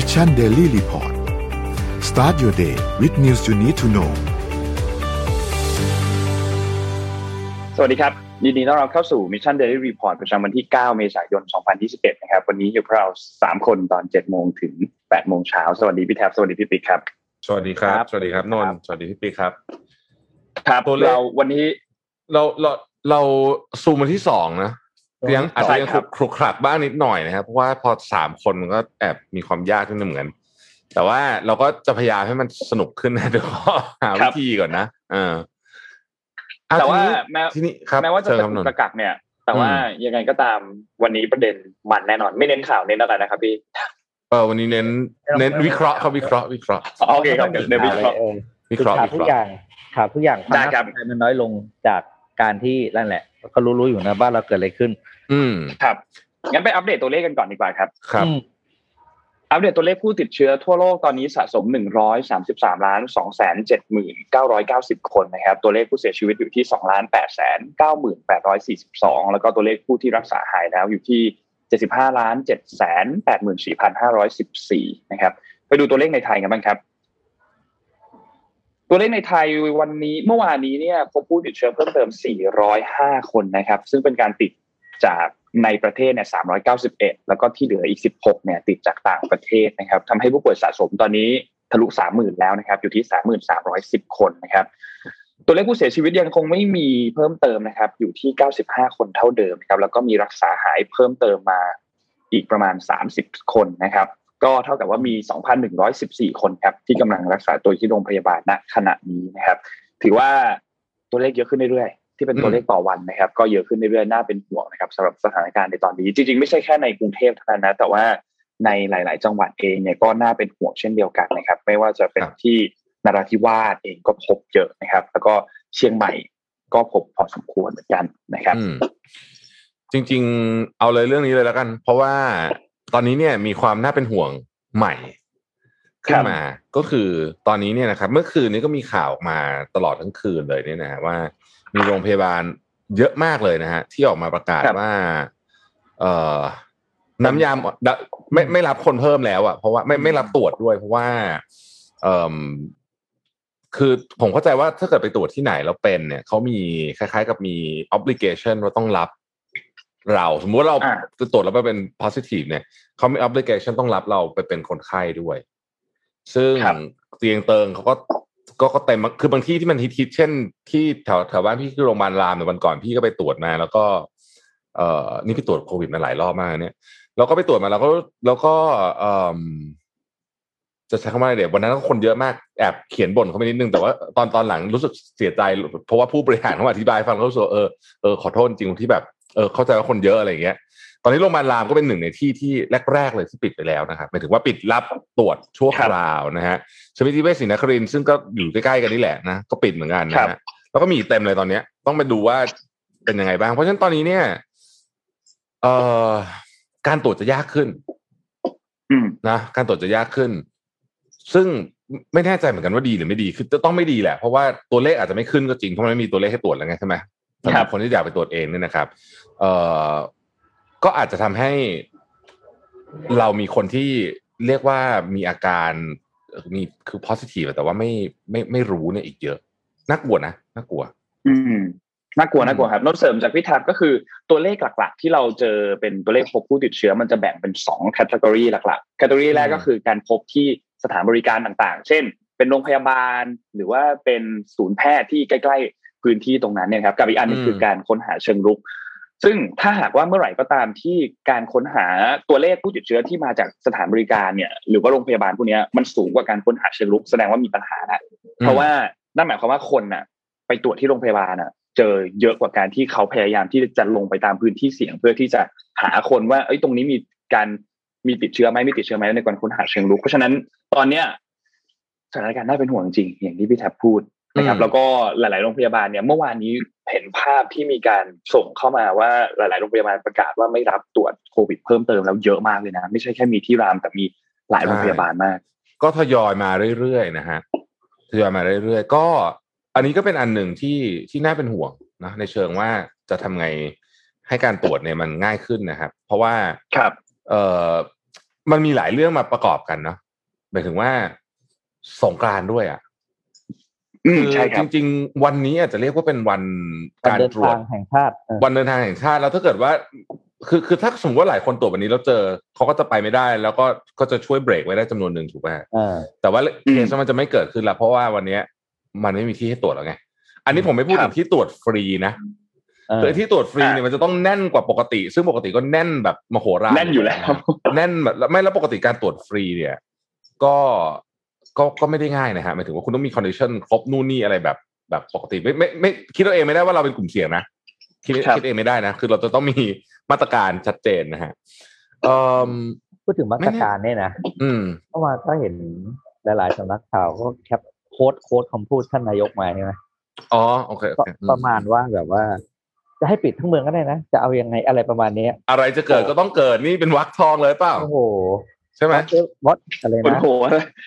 Mission Daily Report Start your day with news you need to know สวัสดีครับยินดีต้อนรับเข้าสู่ Mission Daily Report ประจำวันที่9เมษายน2021นะครับวันนี้อยู่พวกเรา3คนตอน 7:00 นถึง 8:00 นเช้าสวัสดีพี่แทบสวัสดีพี่ปิ๊กครับสวัสดีครับสวัสดีครับนนท์สวัสดีพี่ปิ๊กครับครับเราวันนี้เราซูมมาที่2นะยังอาจจะยังคลุกคลักบ้างนิดหน่อยนะครับเพราะว่าพอ3คนมันก็แอบมีความยากขึ้นเหมือนกันแต่ว่าเราก็จะพยายามให้มันสนุกขึ้นนะเดี๋ยวหาวิธีก่อนนะแต่ว่าแม้ว่าจะเป็นประกักเนี่ยแต่ว่ายังไงก็ตามวันนี้ประเด็นมันแน่นอนไม่เน้นข่าวเน้นอะไรนะครับพี่วันนี้เน้นวิเคราะห์โอเคครับเน้นวิเคราะห์ทุกอย่างได้ครับมันน้อยลงจากการที่นั่นแหละก็รู้ๆอยู่นะบ้านเราเกิดอะไรขึ้นครับงั้นไปอัปเดตตัวเลขกันก่อนดีกว่าครับครับอัปเดตตัวเลขผู้ติดเชื้อทั่วโลกตอนนี้สะสม 133,279,990 คนนะครับตัวเลขผู้เสียชีวิตอยู่ที่ 2,898,842 แล้วก็ตัวเลขผู้ที่รักษาหายแล้วอยู่ที่ 75,784,514 นะครับไปดูตัวเลขในไทยกันบ้างครับตัวเลขในไทยวันนี้เมื่อวานนี้เนี่ยพบผู้ติดเชื้อเพิ่มเติม405คนนะครับซึ่งเป็นการติดจากในประเทศเนี่ย391แล้วก็ที่เหลืออีก16เนี่ยติดจากต่างประเทศนะครับทำให้ผู้ป่วยสะสมตอนนี้ทะลุ 30,000 แล้วนะครับอยู่ที่ 33,10 คนนะครับตัวเลขผู้เสียชีวิตยังคงไม่มีเพิ่มเติมนะครับอยู่ที่95คนเท่าเดิมครับแล้วก็มีรักษาหายเพิ่มเติมมาอีกประมาณ30คนนะครับก็เท่ากับว่ามี 2,114 คนครับที่กำลังรักษาตัวที่โรงพยาบาลณขณะนี้นะครับถือว่าตัวเลขเยอะขึ้นเรื่อยๆที่เป็นตัวเลขต่อวันนะครับก็เยอะขึ้นเรื่อยๆน่าเป็นห่วงนะครับสำหรับสถานการณ์ในตอนนี้จริงๆไม่ใช่แค่ในกรุงเทพเท่านั้นนะแต่ว่าในหลายๆจังหวัดเองเนี่ยก็น่าเป็นห่วงเช่นเดียวกันนะครับไม่ว่าจะเป็นที่นราธิวาสเองก็พบเยอะนะครับแล้วก็เชียงใหม่ก็พบพอสมควรเหมือนกันนะครับจริงๆเอาเลยเรื่องนี้เลยแล้วกันเพราะว่าตอนนี้เนี่ยมีความน่าเป็นห่วงใหม่ขึ้นมาก็คือตอนนี้เนี่ยนะครับเมื่อคืนนี้ก็มีข่าวออกมาตลอดทั้งคืนเลยเนี่ยนะว่ามีโรงพยาบาลเยอะมากเลยนะฮะที่ออกมาประกาศว่าน้ำยาไม่รับคนเพิ่มแล้วอ่ะเพราะว่าไม่รับตรวจด้วยเพราะว่าคือผมเข้าใจว่าถ้าเกิดไปตรวจที่ไหนแล้วเป็นเนี่ยเขามีคล้ายๆกับมี obligation ว่าต้องรับเราสมมติเราตรวจแล้วไปเป็น positive เนี่ยเขามี obligation ต้องรับเราไปเป็นคนไข้ด้วยซึ่งเตียงเติงเขาก็เต็มคือบางที่ที่มันฮิตๆเช่นที่แถวบ้านพี่คือโรงพยาบาลรามเนี่ยวันก่อนพี่ก็ไปตรวจมาแล้วก็นี่พี่ตรวจโควิดมาหลายรอบมากเนี่ยเราก็ไปตรวจมาแล้วก็จะใช้คำว่าอะไรเดี๋ยววันนั้นก็คนเยอะมากแอบเขียนบ่นเขาไปนิดนึงแต่ว่าตอนหลังรู้สึกเสียใจเพราะว่าผู้บริหารเขาอธิบายฟังแล้วรู้สึกขอโทษจริงที่แบบเข้าใจว่าคนเยอะอะไรอย่างเงี้ยตอนนี้โรงพยาบาลรามก็เป็นหนึ่งในที่แรกๆเลยที่ปิดไปแล้วนะครับหมายถึงว่าปิดรับตรวจชั่วคราวนะฮะสมิติเวชศรีนครินทร์ซึ่งก็อยู่ใกล้ๆกันนี่แหละนะก็ปิดเหมือนกันนะฮะแล้วก็มีเต็มเลยตอนนี้ต้องไปดูว่าเป็นยังไงบ้างเพราะฉะนั้นตอนนี้เนี่ยการตรวจจะยากขึ้นนะการตรวจจะยากขึ้นซึ่งไม่แน่ใจเหมือนกันว่าดีหรือไม่ดีคือจะต้องไม่ดีแหละเพราะว่าตัวเลขอาจจะไม่ขึ้นก็จริงเพราะมันไม่มีตัวเลขให้ตรวจแล้วไงใช่ไหมสำหรับคนที่อยากไปตรวจเองเนี่ยนะครับก็อาจจะทำให้เรามีคนที่เรียกว่ามีอาการมีคือ positive แต่ว่าไม่รู้เนี่ยอีกเยอะน่ากลัวนะน่ากลัวครับนอกเสริมจากพี่ทัพก็คือตัวเลขหลักๆที่เราเจอเป็นตัวเลขพบผู้ติดเชื้อมันจะแบ่งเป็น2แคตตากรีหลักๆแคตตากรีแรกก็คือการพบที่สถานบริการต่างๆเช่นเป็นโรงพยาบาลหรือว่าเป็นศูนย์แพทย์ที่ใกล้ๆพื้นที่ตรงนั้นเนี่ยครับกับอีกอันนึงคือการค้นหาเชิงรุกซึ่งถ้าหากว่าเมื่อไหร่ก็ตามที่การค้นหาตัวเลขผู้ติดเชื้อที่มาจากสถานบริการเนี่ยหรือว่าโรงพยาบาลพวกนี้มันสูงกว่าการค้นหาเชิงรุกแสดงว่ามีปัญหานะเพราะว่านั่นหมายความว่าคนน่ะไปตรวจที่โรงพยาบาลน่ะเจอเยอะกว่าการที่เขาพยายามที่จะลงไปตามพื้นที่เสี่ยงเพื่อที่จะหาคนว่าเอ้ยตรงนี้มีติดเชื้อมั้ยไม่ติดเชื้อมั้ยในการค้นหาเชิงรุกเพราะฉะนั้นตอนเนี้ยสถานการณ์น่าเป็นห่วงจริงอย่างที่พี่แทบพูดนะครับแล้วก็หลายๆโรงพยาบาลเนี่ยเมื่อวานนี้เห็นภาพที่มีการส่งเข้ามาว่าหลายๆโรงพยาบาลประกาศว่าไม่รับตรวจโควิดเพิ่มเติมแล้วเยอะมากเลยนะไม่ใช่แค่มีที่รามแต่มีหลายโรงพยาบาลมากก็ทยอยมาเรื่อยๆนะฮะทยอยมาเรื่อยๆก็อันนี้ก็เป็นอันหนึ่งที่น่าเป็นห่วงนะในเชิงว่าจะทำไงให้การตรวจเนี่ยมันง่ายขึ้นนะครับเพราะว่า มันมีหลายเรื่องมาประกอบกันเนาะหมายถึงว่าสงกรานต์ด้วยอ่ะคือจริงๆวันนี้อาจจะเรียกว่าเป็นวันการตรวจแห่งชาติวันเดินทางแห่งชาติแล้วถ้าเกิดว่าคือถ้าสมมติว่าหลายคนตรวจวันนี้แล้วเจอเขาก็จะไปไม่ได้แล้วก็จะช่วยเบรกไว้ได้จำนวนหนึ่งถูกไหมแต่ว่าเคสมันจะไม่เกิดขึ้นละเพราะว่าวันนี้มันไม่มีที่ให้ตรวจแล้วไงอันนี้ผมไม่พูดถึงที่ตรวจฟรีนะคือที่ตรวจฟรีเนี่ยมันจะต้องแน่นกว่าปกติซึ่งปกติก็แน่นแบบมโหฬารแน่นอยู่แล้วแน่นแบบไม่แล้วปกติการตรวจฟรีเนี่ยก็ไม่ได้ง่ายนะฮะหมายถึงว่าคุณต้องมีคอนดิชั่นครบนู่นนี่อะไรแบบปกติไม่คิดเอาเองไม่ได้ว่าเราเป็นกลุ่มเสี่ยงนะคิดเองไม่ได้นะคือเราจะต้องมีมาตรการชัดเจนนะฮะพูดถึงมาตรการเนี่ยนะเมื่อวานก็เห็นหลายๆสำนักข่าวก็แคปโค้ดคำพูดท่านนายกมาใช่ไหมอ๋อโอเคประมาณว่าแบบว่าจะให้ปิดทั้งเมืองก็ได้นะจะเอายังไงอะไรประมาณนี้อะไรจะเกิดก็ต้องเกิดนี่เป็นวรรคทองเลยเปล่าโอ้โหใช่ไหมวัดอะไรนะโอ้โห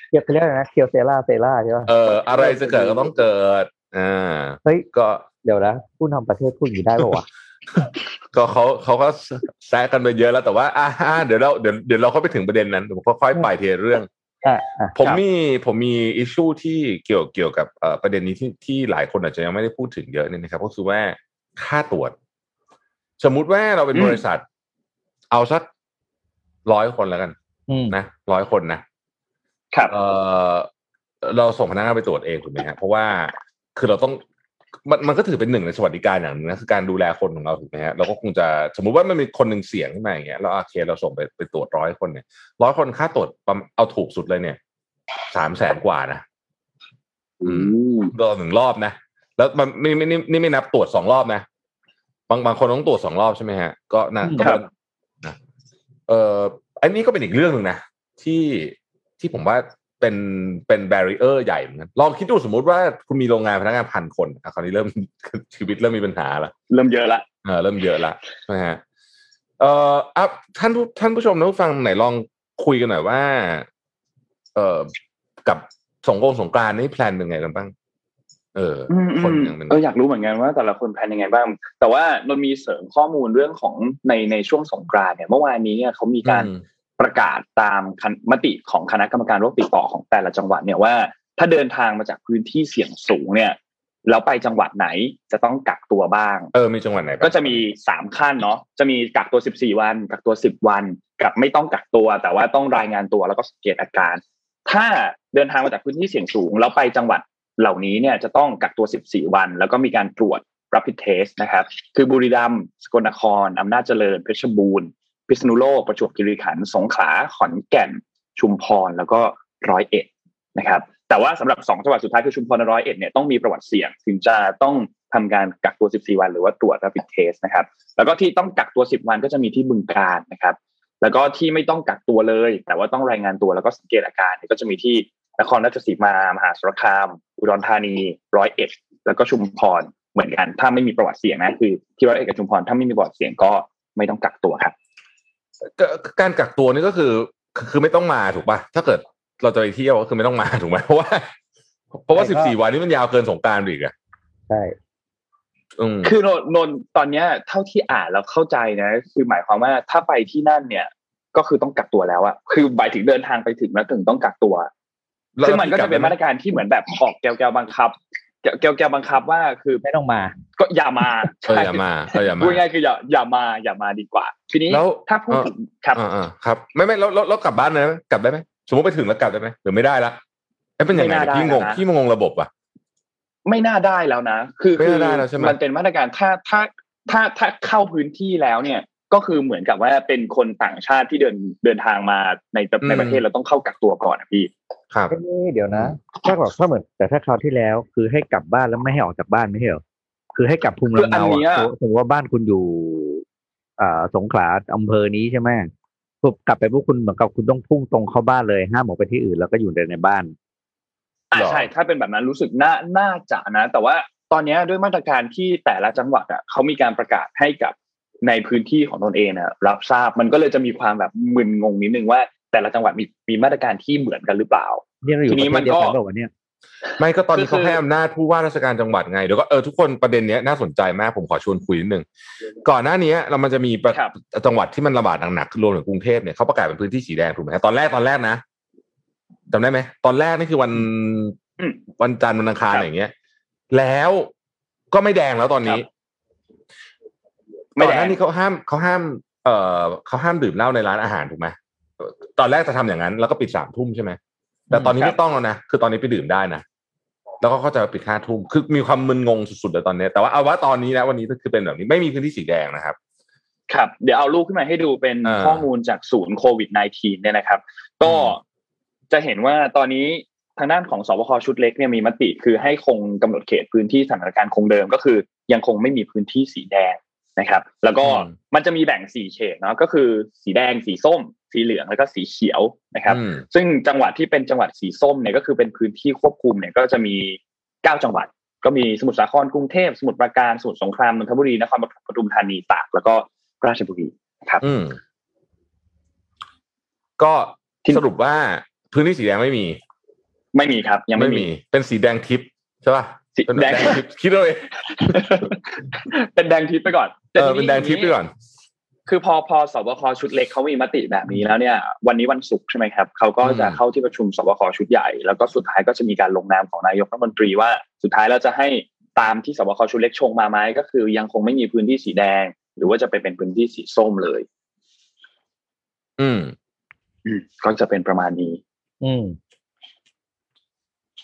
เรียกอะไรนะเคียวเซล่าใช่ป่ะอะไรจะเกิดก็ต้องเกิดเฮ้ยก็เดี๋ยวนะผู้นำประเทศพูดอย่างนี้ได้ป่าววะก็เขาก็แซะกันไปเยอะแล้วแต่ว่าเดี๋ยวเราเข้าไปถึงประเด็นนั้นผมค่อยๆไปทีเรื่องผมมีอิชชูที่เกี่ยวกับประเด็นนี้ที่หลายคนอาจจะยังไม่ได้พูดถึงเยอะนี่นะครับก็คือว่าค่าตรวจสมมุติว่าเราเป็นบริษัทเอาสัก100คนแล้วกันนะ100คนนะครับเราส่งพนักงานไปตรวจเองถูกไหมฮะเพราะว่าคือเราต้องมันก็ถือเป็นหนึ่งในสวัสดิการอย่างนึงนะคือการดูแลคนของเราถูกไหมฮะเราก็คงจะสมมุติว่ามันมีคนหนึ่งเสี่ยงขึ้นมาอย่างเงี้ยแล้วเราส่งไปตรวจ100คนเนี่ย100คนค่าตรวจเอาถูกสุดเลยเนี่ย 300,000 กว่านะหนึ่งรอบนะแล้วมันนี่ไม่นับตรวจ2รอบนะบางคนต้องตรวจ2รอบใช่ไหมฮะก็นะอันนี้ก็เป็นอีกเรื่องนึงนะที่ผมว่าเป็นแบรีเออร์ใหญ่เหมือนกันลองคิดดูสมมุติว่าคุณมีโรงงานพนักงาน 1,000 คนอ่ะคราวนี้เริ่มชีวิตเริ่มมีปัญหาละเริ่มเยอะละนะฮะท่านผู้ชมท่านผู้ฟังไหนลองคุยกันหน่อยว่ากับสงกรานต์นี่แพลนยังไงกันบ้างคนก็อยากรู้เหมือนกันว่าแต่ละคนแพลนยังไงบ้างแต่ว่ามันมีเสริมข้อมูลเรื่องของในช่วงสงกรานต์เนี่ยเมื่อวานนี้เขามีการประกาศตามมติของคณะกรรมการโรคติดต่อของแต่ละจังหวัดเนี่ยว่าถ้าเดินทางมาจากพื้นที่เสี่ยงสูงเนี่ยแล้วไปจังหวัดไหนจะต้องกักตัวบ้างมีจังหวัดไหนก็จะมี3ขั้นเนาะจะมีกักตัว14วันกักตัว10วันกับไม่ต้องกักตัวแต่ว่าต้องรายงานตัวแล้วก็สังเกตอาการถ้าเดินทางมาจากพื้นที่เสี่ยงสูงแล้วไปจังหวัดเหล่านี้เนี่ยจะต้องกักตัว14วันแล้วก็มีการตรวจ Rapid Test นะครับคือบุรีรัมย์สกลนครอำนาจเจริญเพชรบูรณ์พิษณุโลกประจวบคีรีขันธ์สงขลาขอนแก่นชุมพรแล้วก็101นะครับแต่ว่าสำหรับ2จังหวัดสุดท้ายคือชุมพรและ101เนี่ยต้องมีประวัติเสี่ยงถึงจะต้องทำการกักตัว14วันหรือว่าตรวจ Rapid Test นะครับแล้วก็ที่ต้องกักตัว10วันก็จะมีที่บึงกาฬนะครับแล้วก็ที่ไม่ต้องกักตัวเลยแต่ว่าต้องรายงานตัวแล้วก็สังเกตอาการก็จะมีที่นครราชสีมามหาสารคามอุดรธานี101แล้วก็ชุมพรเหมือนกันถ้าไม่มีประวัติเสี่ยงนะคือที่101กับชุมพรถ้าไม่มีประวัติเสี่ยงก็ไม่ต้องกักตัวครับการกักตัวนี่ก็คือไม่ต้องมาถูกป่ะถ้าเกิดเราจะไปเที่ยวก็คือไม่ต้องมาถูกไหมเพราะว่า14วันนี้มันยาวเกินสงกรานต์อีกอ่ะใช่คือนนตอนเนี้ยเท่าที่อ่านแล้วเข้าใจนะคือหมายความว่าถ้าไปที่นั่นเนี่ยก็คือต้องกักตัวแล้วอะคือหมายถึงเดินทางไปถึงแล้วถึงต้องกักตัวซึ่งมันก็จะเป็นมาตรการที่เหมือนแบบออกแก้วบังคับแก้วบังคับว่าคือไม่ต้องมาก็อย่ามาพูดง่ายคืออย่ามาดีกว่าทีนี้ถ้าพูดถึงครับไม่เรากลับบ้านได้ไหมกลับได้ไหมสมมติไปถึงแล้วกลับได้ไหมหรือไม่ได้ละเป็นอย่างไรขี้งงระบบอ่ะไม่น่าได้แล้วนะคือมันเป็นมาตรการถ้าเข้าพื้นที่แล้วเนี่ยก็คือเหมือนกับว่าเป็นคนต่างชาติที่เดินทางมาในประเทศเราต้องเข้ากักตัวก่อนนะพี่ครับเดี๋ยวนะถ้าบอกถ้าเหมือนแต่ถ้าคราวที่แล้วคือให้กลับบ้านแล้วไม่ให้ออกจากบ้านไม่ใช่หรอคือให้กลับภูมิลำเนาสมมติว่าบ้านคุณอยู่สงขลาอำเภอนี้ใช่ไหมปุ๊บกลับไปพวกคุณเหมือนกับคุณต้องพุ่งตรงเข้าบ้านเลยห้ามออกไปที่อื่นแล้วก็อยู่ในบ้านใช่ถ้าเป็นแบบนั้นรู้สึกน่าจะนะแต่ว่าตอนนี้ด้วยมาตรการที่แต่ละจังหวัดอ่ะเขามีการประกาศให้กับในพื้นที่ของตนเองนะรับทราบมันก็เลยจะมีความแบบมึนงงนิดนึงว่าแต่ละจังหวัดมีมาตรการที่เหมือนกันหรือเปล่าทีนี้มันก็ ไม่ก็ตอนนี้เขาให้อำนาจผู้ว่าราชการจังหวัดไงเดี๋ยวก็ทุกคนประเด็นนี้น่าสนใจมากผมขอชวนคุยนิดนึงก่อนหน้านี้เรามันจะมีจังหวัดที่มันระบาดหนักรวมถึงกรุงเทพเนี่ยเขาประกาศเป็นพื้นที่สีแดงถูกไหมตอนแรกนะจำได้ไหมตอนแรกนี่คือวันจันทร์วันอังคารอย่างเงี้ยแล้วก็ไม่แดงแล้วตอนนี้ก่อนหน้านี้เขาห้ามดื่มเหล้าในร้านอาหารถูกไหมตอนแรกจะทำอย่างนั้นแล้วก็ปิด3 ทุ่มใช่ไหมแต่ตอนนี้ไม่ต้องแล้วนะคือตอนนี้ไปดื่มได้นะแล้วก็เข้าใจว่าปิด5 ทุ่มคือมีความมึนงงสุดๆเลยตอนนี้แต่ว่าเอาว่าตอนนี้นะวันนี้ก็คือเป็นแบบนี้ไม่มีพื้นที่สีแดงนะครับครับเดี๋ยวเอารูปขึ้นมาให้ดูเป็นข้อมูลจากศูนย์โควิด -19 เนี่ยนะครับก็จะเห็นว่าตอนนี้ทางด้านของสบคชุดเล็กเนี่ยมีมติคือให้คงกำหนดเขตพื้นที่สถานการณ์คงเดิมก็คือยังคงไม่มีพื้นที่สีแดงนะครับแล้วก็มันจะมีแบ่ง4เฉดเนาะก็คือสีแดงสีส้มสีเหลืองแล้วก็สีเขียวนะครับซึ่งจังหวัดที่เป็นจังหวัดสีส้มเนี่ยก็คือเป็นพื้นที่ควบคุมเนี่ยก็จะมี9จังหวัดก็มีสมุทรสาครกรุงเทพสมุทรปราการสมุทรสงครามนนทบุรีนครปฐมธานีตากแล้วก็ราชบุรีนะครับก็สรุปว่าพื้นที่สีแดงไม่มีครับยังไม่มีเป็นสีแดงทิพย์ใช่ป่ะแดงทิพย์คิดเลยเป็นแดงทิพย์ไปก่อนเป็นแดงทิพย์ไปก่อนคือพอสบคชุดเล็กเขามีมติแบบนี้แล้วเนี่ยวันนี้วันศุกร์ใช่ไหมครับเขาก็จะเข้าที่ประชุมสบคชุดใหญ่แล้วก็สุดท้ายก็จะมีการลงนามของนายกรัฐมนตรีว่าสุดท้ายเราจะให้ตามที่สบคชุดเล็กชงมาไหมก็คือยังคงไม่มีพื้นที่สีแดงหรือว่าจะไปเป็นพื้นที่สีส้มเลยก็จะเป็นประมาณนี้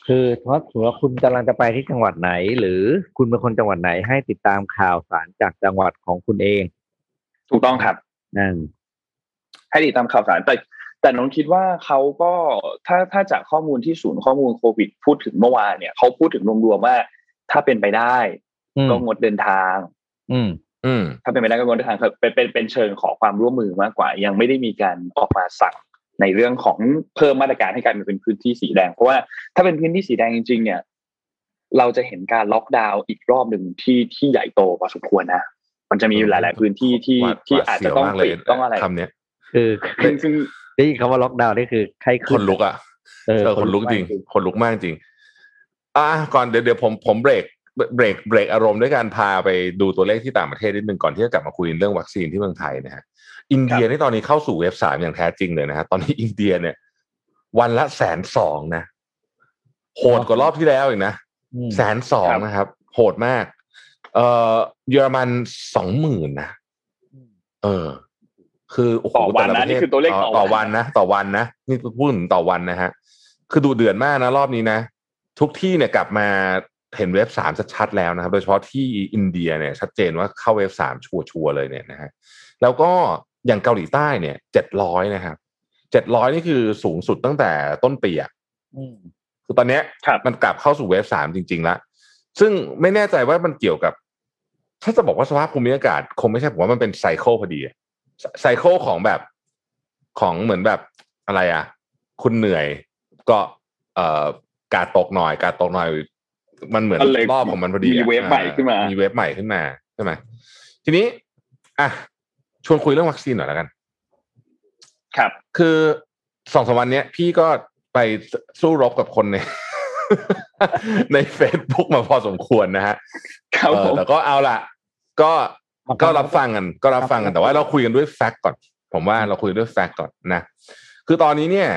คือถ้าสมมติว่าคุณกำลังจะไปที่จังหวัดไหนหรือคุณเป็นคนจังหวัดไหนให้ติดตามข่าวสารจากจังหวัดของคุณเองถูกต้องครับนั่นให้ติดตามข่าวสารแต่น้องคิดว่าเขาก็ถ้าจากข้อมูลที่ศูนย์ข้อมูลโควิดพูดถึงเมื่อวานเนี่ยเขาพูดถึงรวมๆว่าถ้าเป็นไปได้ก็งดเดินทางถ้าเป็นไปได้ก็งดเดินทางเป็นเชิงขอความร่วมมือมากกว่ายังไม่ได้มีการออกมาสั่งในเรื่องของเพิ่มมาตรการให้กลายเป็นพื้นที่สีแดงเพราะว่าถ้าเป็นพื้นที่สีแดงจริงๆเนี่ยเราจะเห็นการล็อกดาวน์อีกรอบหนึ่งที่ใหญ่โตพอสมควรนะมันจะมีหลายๆพื้นที่ที่อาจจะต้องปิดต้องอะไรคำนี้คือนี่คำว่าล็อกดาวน์นี่คือใครคนลุกอ่ะคนลุกจริงคนลุกมากจริงก่อนเดี๋ยวผมเบรกอารมณ์ด้วยการพาไปดูตัวเลขที่ต่างประเทศนิดนึงก่อนที่จะกลับมาคุยเรื่องวัคซีนที่เมืองไทยนะฮะอินเดียนี่ตอนนี้เข้าสู่เวฟ3อย่างแท้จริงเลยนะฮะตอนนี้อินเดียเนี่ยวันละ 120,000 นะโหดกว่ารอบที่แล้วอีกนะ 120,000 นะครับโหดมากเยอรมัน 20,000 นะคือโอ้โหแต่ละประเทศต่อวันนะนี่พูดถึงต่อวันนะฮะคือดูเดือดมากนะรอบนี้นะทุกที่เนี่ยกลับมาเห็นเวฟ3ชัดๆแล้วนะครับโดยเฉพาะที่อินเดียเนี่ยชัดเจนว่าเข้าเวฟ3ชัวร์เลยเนี่ยนะฮะแล้วก็อย่างเกาหลีใต้เนี่ย700นะครับ700นี่คือสูงสุดตั้งแต่ต้นปีอ่ะคือตอนนี้มันกลับเข้าสู่เวฟ3จริงๆแล้วซึ่งไม่แน่ใจว่ามันเกี่ยวกับถ้าจะบอกว่าสภาพภูมิอากาศคงไม่ใช่ผมว่ามันเป็นไซเคิลพอดีไซเคิลของแบบของเหมือนแบบอะไรอ่ะคุณเหนื่อยก็กาดตกหน่อยมันเหมือนรอบของมันพอดีมีเวฟใหม่ขึ้นมาใช่ไหมทีนี้อ่ะชวนคุยเรื่องวัคซีนหน่อยแล้วกันครับคือ 2-3 วันนี้พี่ก็ไปสู้รบกับคนใน Facebook มาพอสมควรนะฮะแล้วก็เอาล่ะก็รับฟังกันแต่ว่าเราคุยกันด้วยแฟกต์ก่อนผมว่าเราคุยด้วยแฟกต์ก่อนนะคือตอนนี้เนี่ย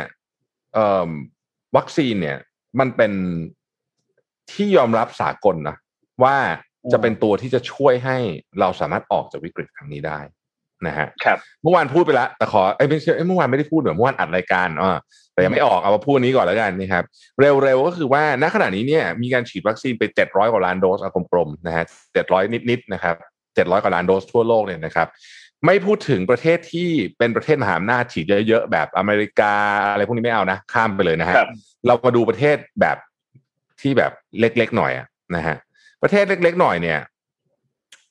วัคซีนเนี่ยมันเป็นที่ยอมรับสากลนะว่าจะเป็นตัวที่จะช่วยให้เราสามารถออกจากวิกฤตครั้งนี้ได้นะฮะครับเมื่อวานพูดไปแล้วแต่ขอไม่ใช่เมื่อวานไม่ได้พูดเมื่อวานอัดรายการแต่ยังไม่ออกเอามาพูดนี้ก่อนแล้วกันนี่ครับเร็วๆก็คือว่าณขณะนี้เนี่ยมีการฉีดวัคซีนไป700กว่าล้านโดสกลมๆนะฮะ700นิดๆนะครับ700กว่าล้านโดสทั่วโลกเนี่ยนะครับไม่พูดถึงประเทศที่เป็นประเทศมหาอำนาจฉีดเยอะๆแบบอเมริกาอะไรพวกนี้ไม่เอานะข้ามไปเลยนะฮะเรามาดูประเทศแบบที่แบบเล็กๆหน่อยนะฮะประเทศเล็กๆหน่อยเนี่ย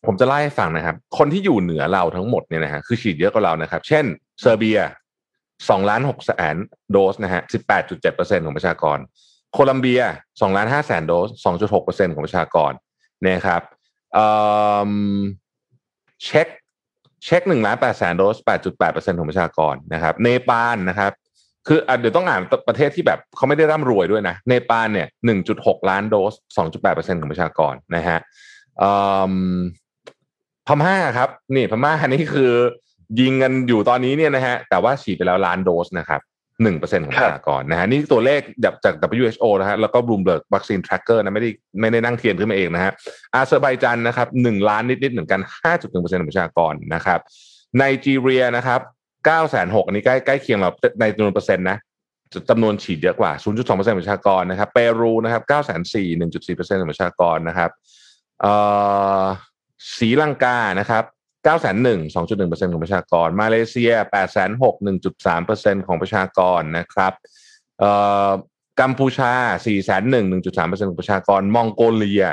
ผมจะไล่ให้ฟังนะครับคนที่อยู่เหนือเราทั้งหมดเนี่ยนะฮะคือฉีดเยอะกว่าเรานะครับเช่นเซอร์เบีย 2,600,000 โดสนะฮะ 18.7% ของประชากรโคลัมเบีย 2,500,000 โดส 2.6% ของประชากรนะครับเช็ค 1,800,000 โดส 8.8% ของประชากรนะครับเนปาลนะครับ คือเดี๋ยวต้องอ่านประเทศที่แบบเขาไม่ได้ร่ำรวยด้วยนะเนปาลเนี่ย 1.6 ล้านโดส 2.8% ของประชากรนะฮะพม่าครับนี่พม่านี่คือยิงกันอยู่ตอนนี้เนี่ยนะฮะแต่ว่าฉีดไปแล้วล้านโดสนะครับ 1% ของประชากรนะฮะนี่ตัวเลขจาก WHO นะฮะแล้วก็บลูมเบิร์กวัคซีนแทร็คเกอร์นะไม่ได้นั่งเทียนขึ้นมาเองนะฮะอาเซอร์ไบจานนะครับ1ล้านนิดๆเหมือนกัน 5.1% ของประชากรนะครับไนจีเรียนะครับ906,000 อันนี้ใกล้เคียงเราในจำนวนเปอร์เซ็นต์นะจำนวนฉีดเยอะกว่า 0.2% ของประชากรนะครับเปรูนะครับ 940,000 1.4% ของประชากรนะครับศรีลังกานะครับ 901,000 2.1% ของประชากรมาเลเซีย 860,000 1.3% ของประชากรนะครับกัมพูชา 401,000 1.3% ของประชากรมองโกเลีย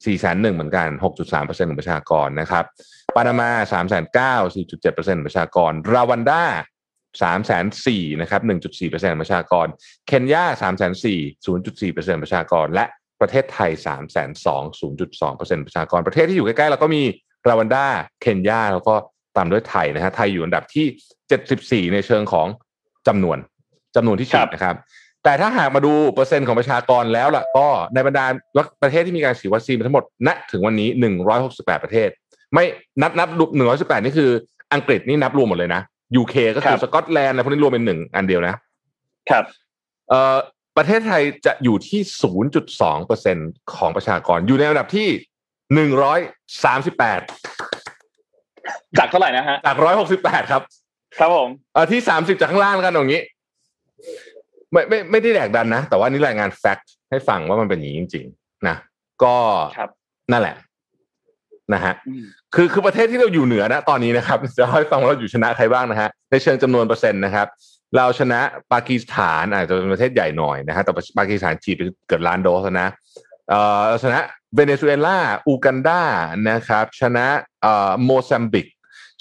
401,000 เหมือนกัน 6.3% ของประชากรนะครับปานามา 390,000 4.7% ของประชากรรวันดา 340,000 นะครับ 1.4% ของประชากรเคนยา 340,000 0.4% ของประชากรและประเทศไทย 320,000 0.2% ประชากรประเทศที่อยู่ใกล้ๆเราก็มีรวันดาเคนยาแล้วก็ตามด้วยไทยนะฮะไทยอยู่อันดับที่74ในเชิงของจำนวนที่ฉีดนะครับแต่ถ้าหากมาดูเปอร์เซ็นต์ของประชากรแล้วล่ะก็ในบรรดาประเทศที่มีการฉีดวัคซีนทั้งหมดณถึงวันนี้168ประเทศไม่นับ118นี่คืออังกฤษนี่นับรวมหมดเลยนะ UK ก็คือสกอตแลนด์อะไรพวกนี้รวมเป็น1อันเดียวนะครับประเทศไทยจะอยู่ที่ 0.2% ของประชากรอยู่ในอันดับที่138จากเท่าไหร่นะฮะจาก168ครับผมที่30จากข้างล่างกันอย่างงี้ไม่ได้แดกดันนะแต่ว่านี่รายงานแฟกต์ให้ฟังว่ามันเป็นอย่างนี้จริงๆนะก็นั่นแหละนะฮะคือประเทศที่เราอยู่เหนือนะตอนนี้นะครับจะให้ฟังว่าเราอยู่ชนะใครบ้างนะฮะในเชิงจำนวนเปอร์เซ็นต์นะครับเราชนะปากีสถานอาจจะเป็นประเทศใหญ่หน่อยนะฮะแต่ปากีสถานฉีดไปเกือบล้านโดสนะเราชนะเวเนซุเอลาอูกันดานะครับชนะโมซัมบิก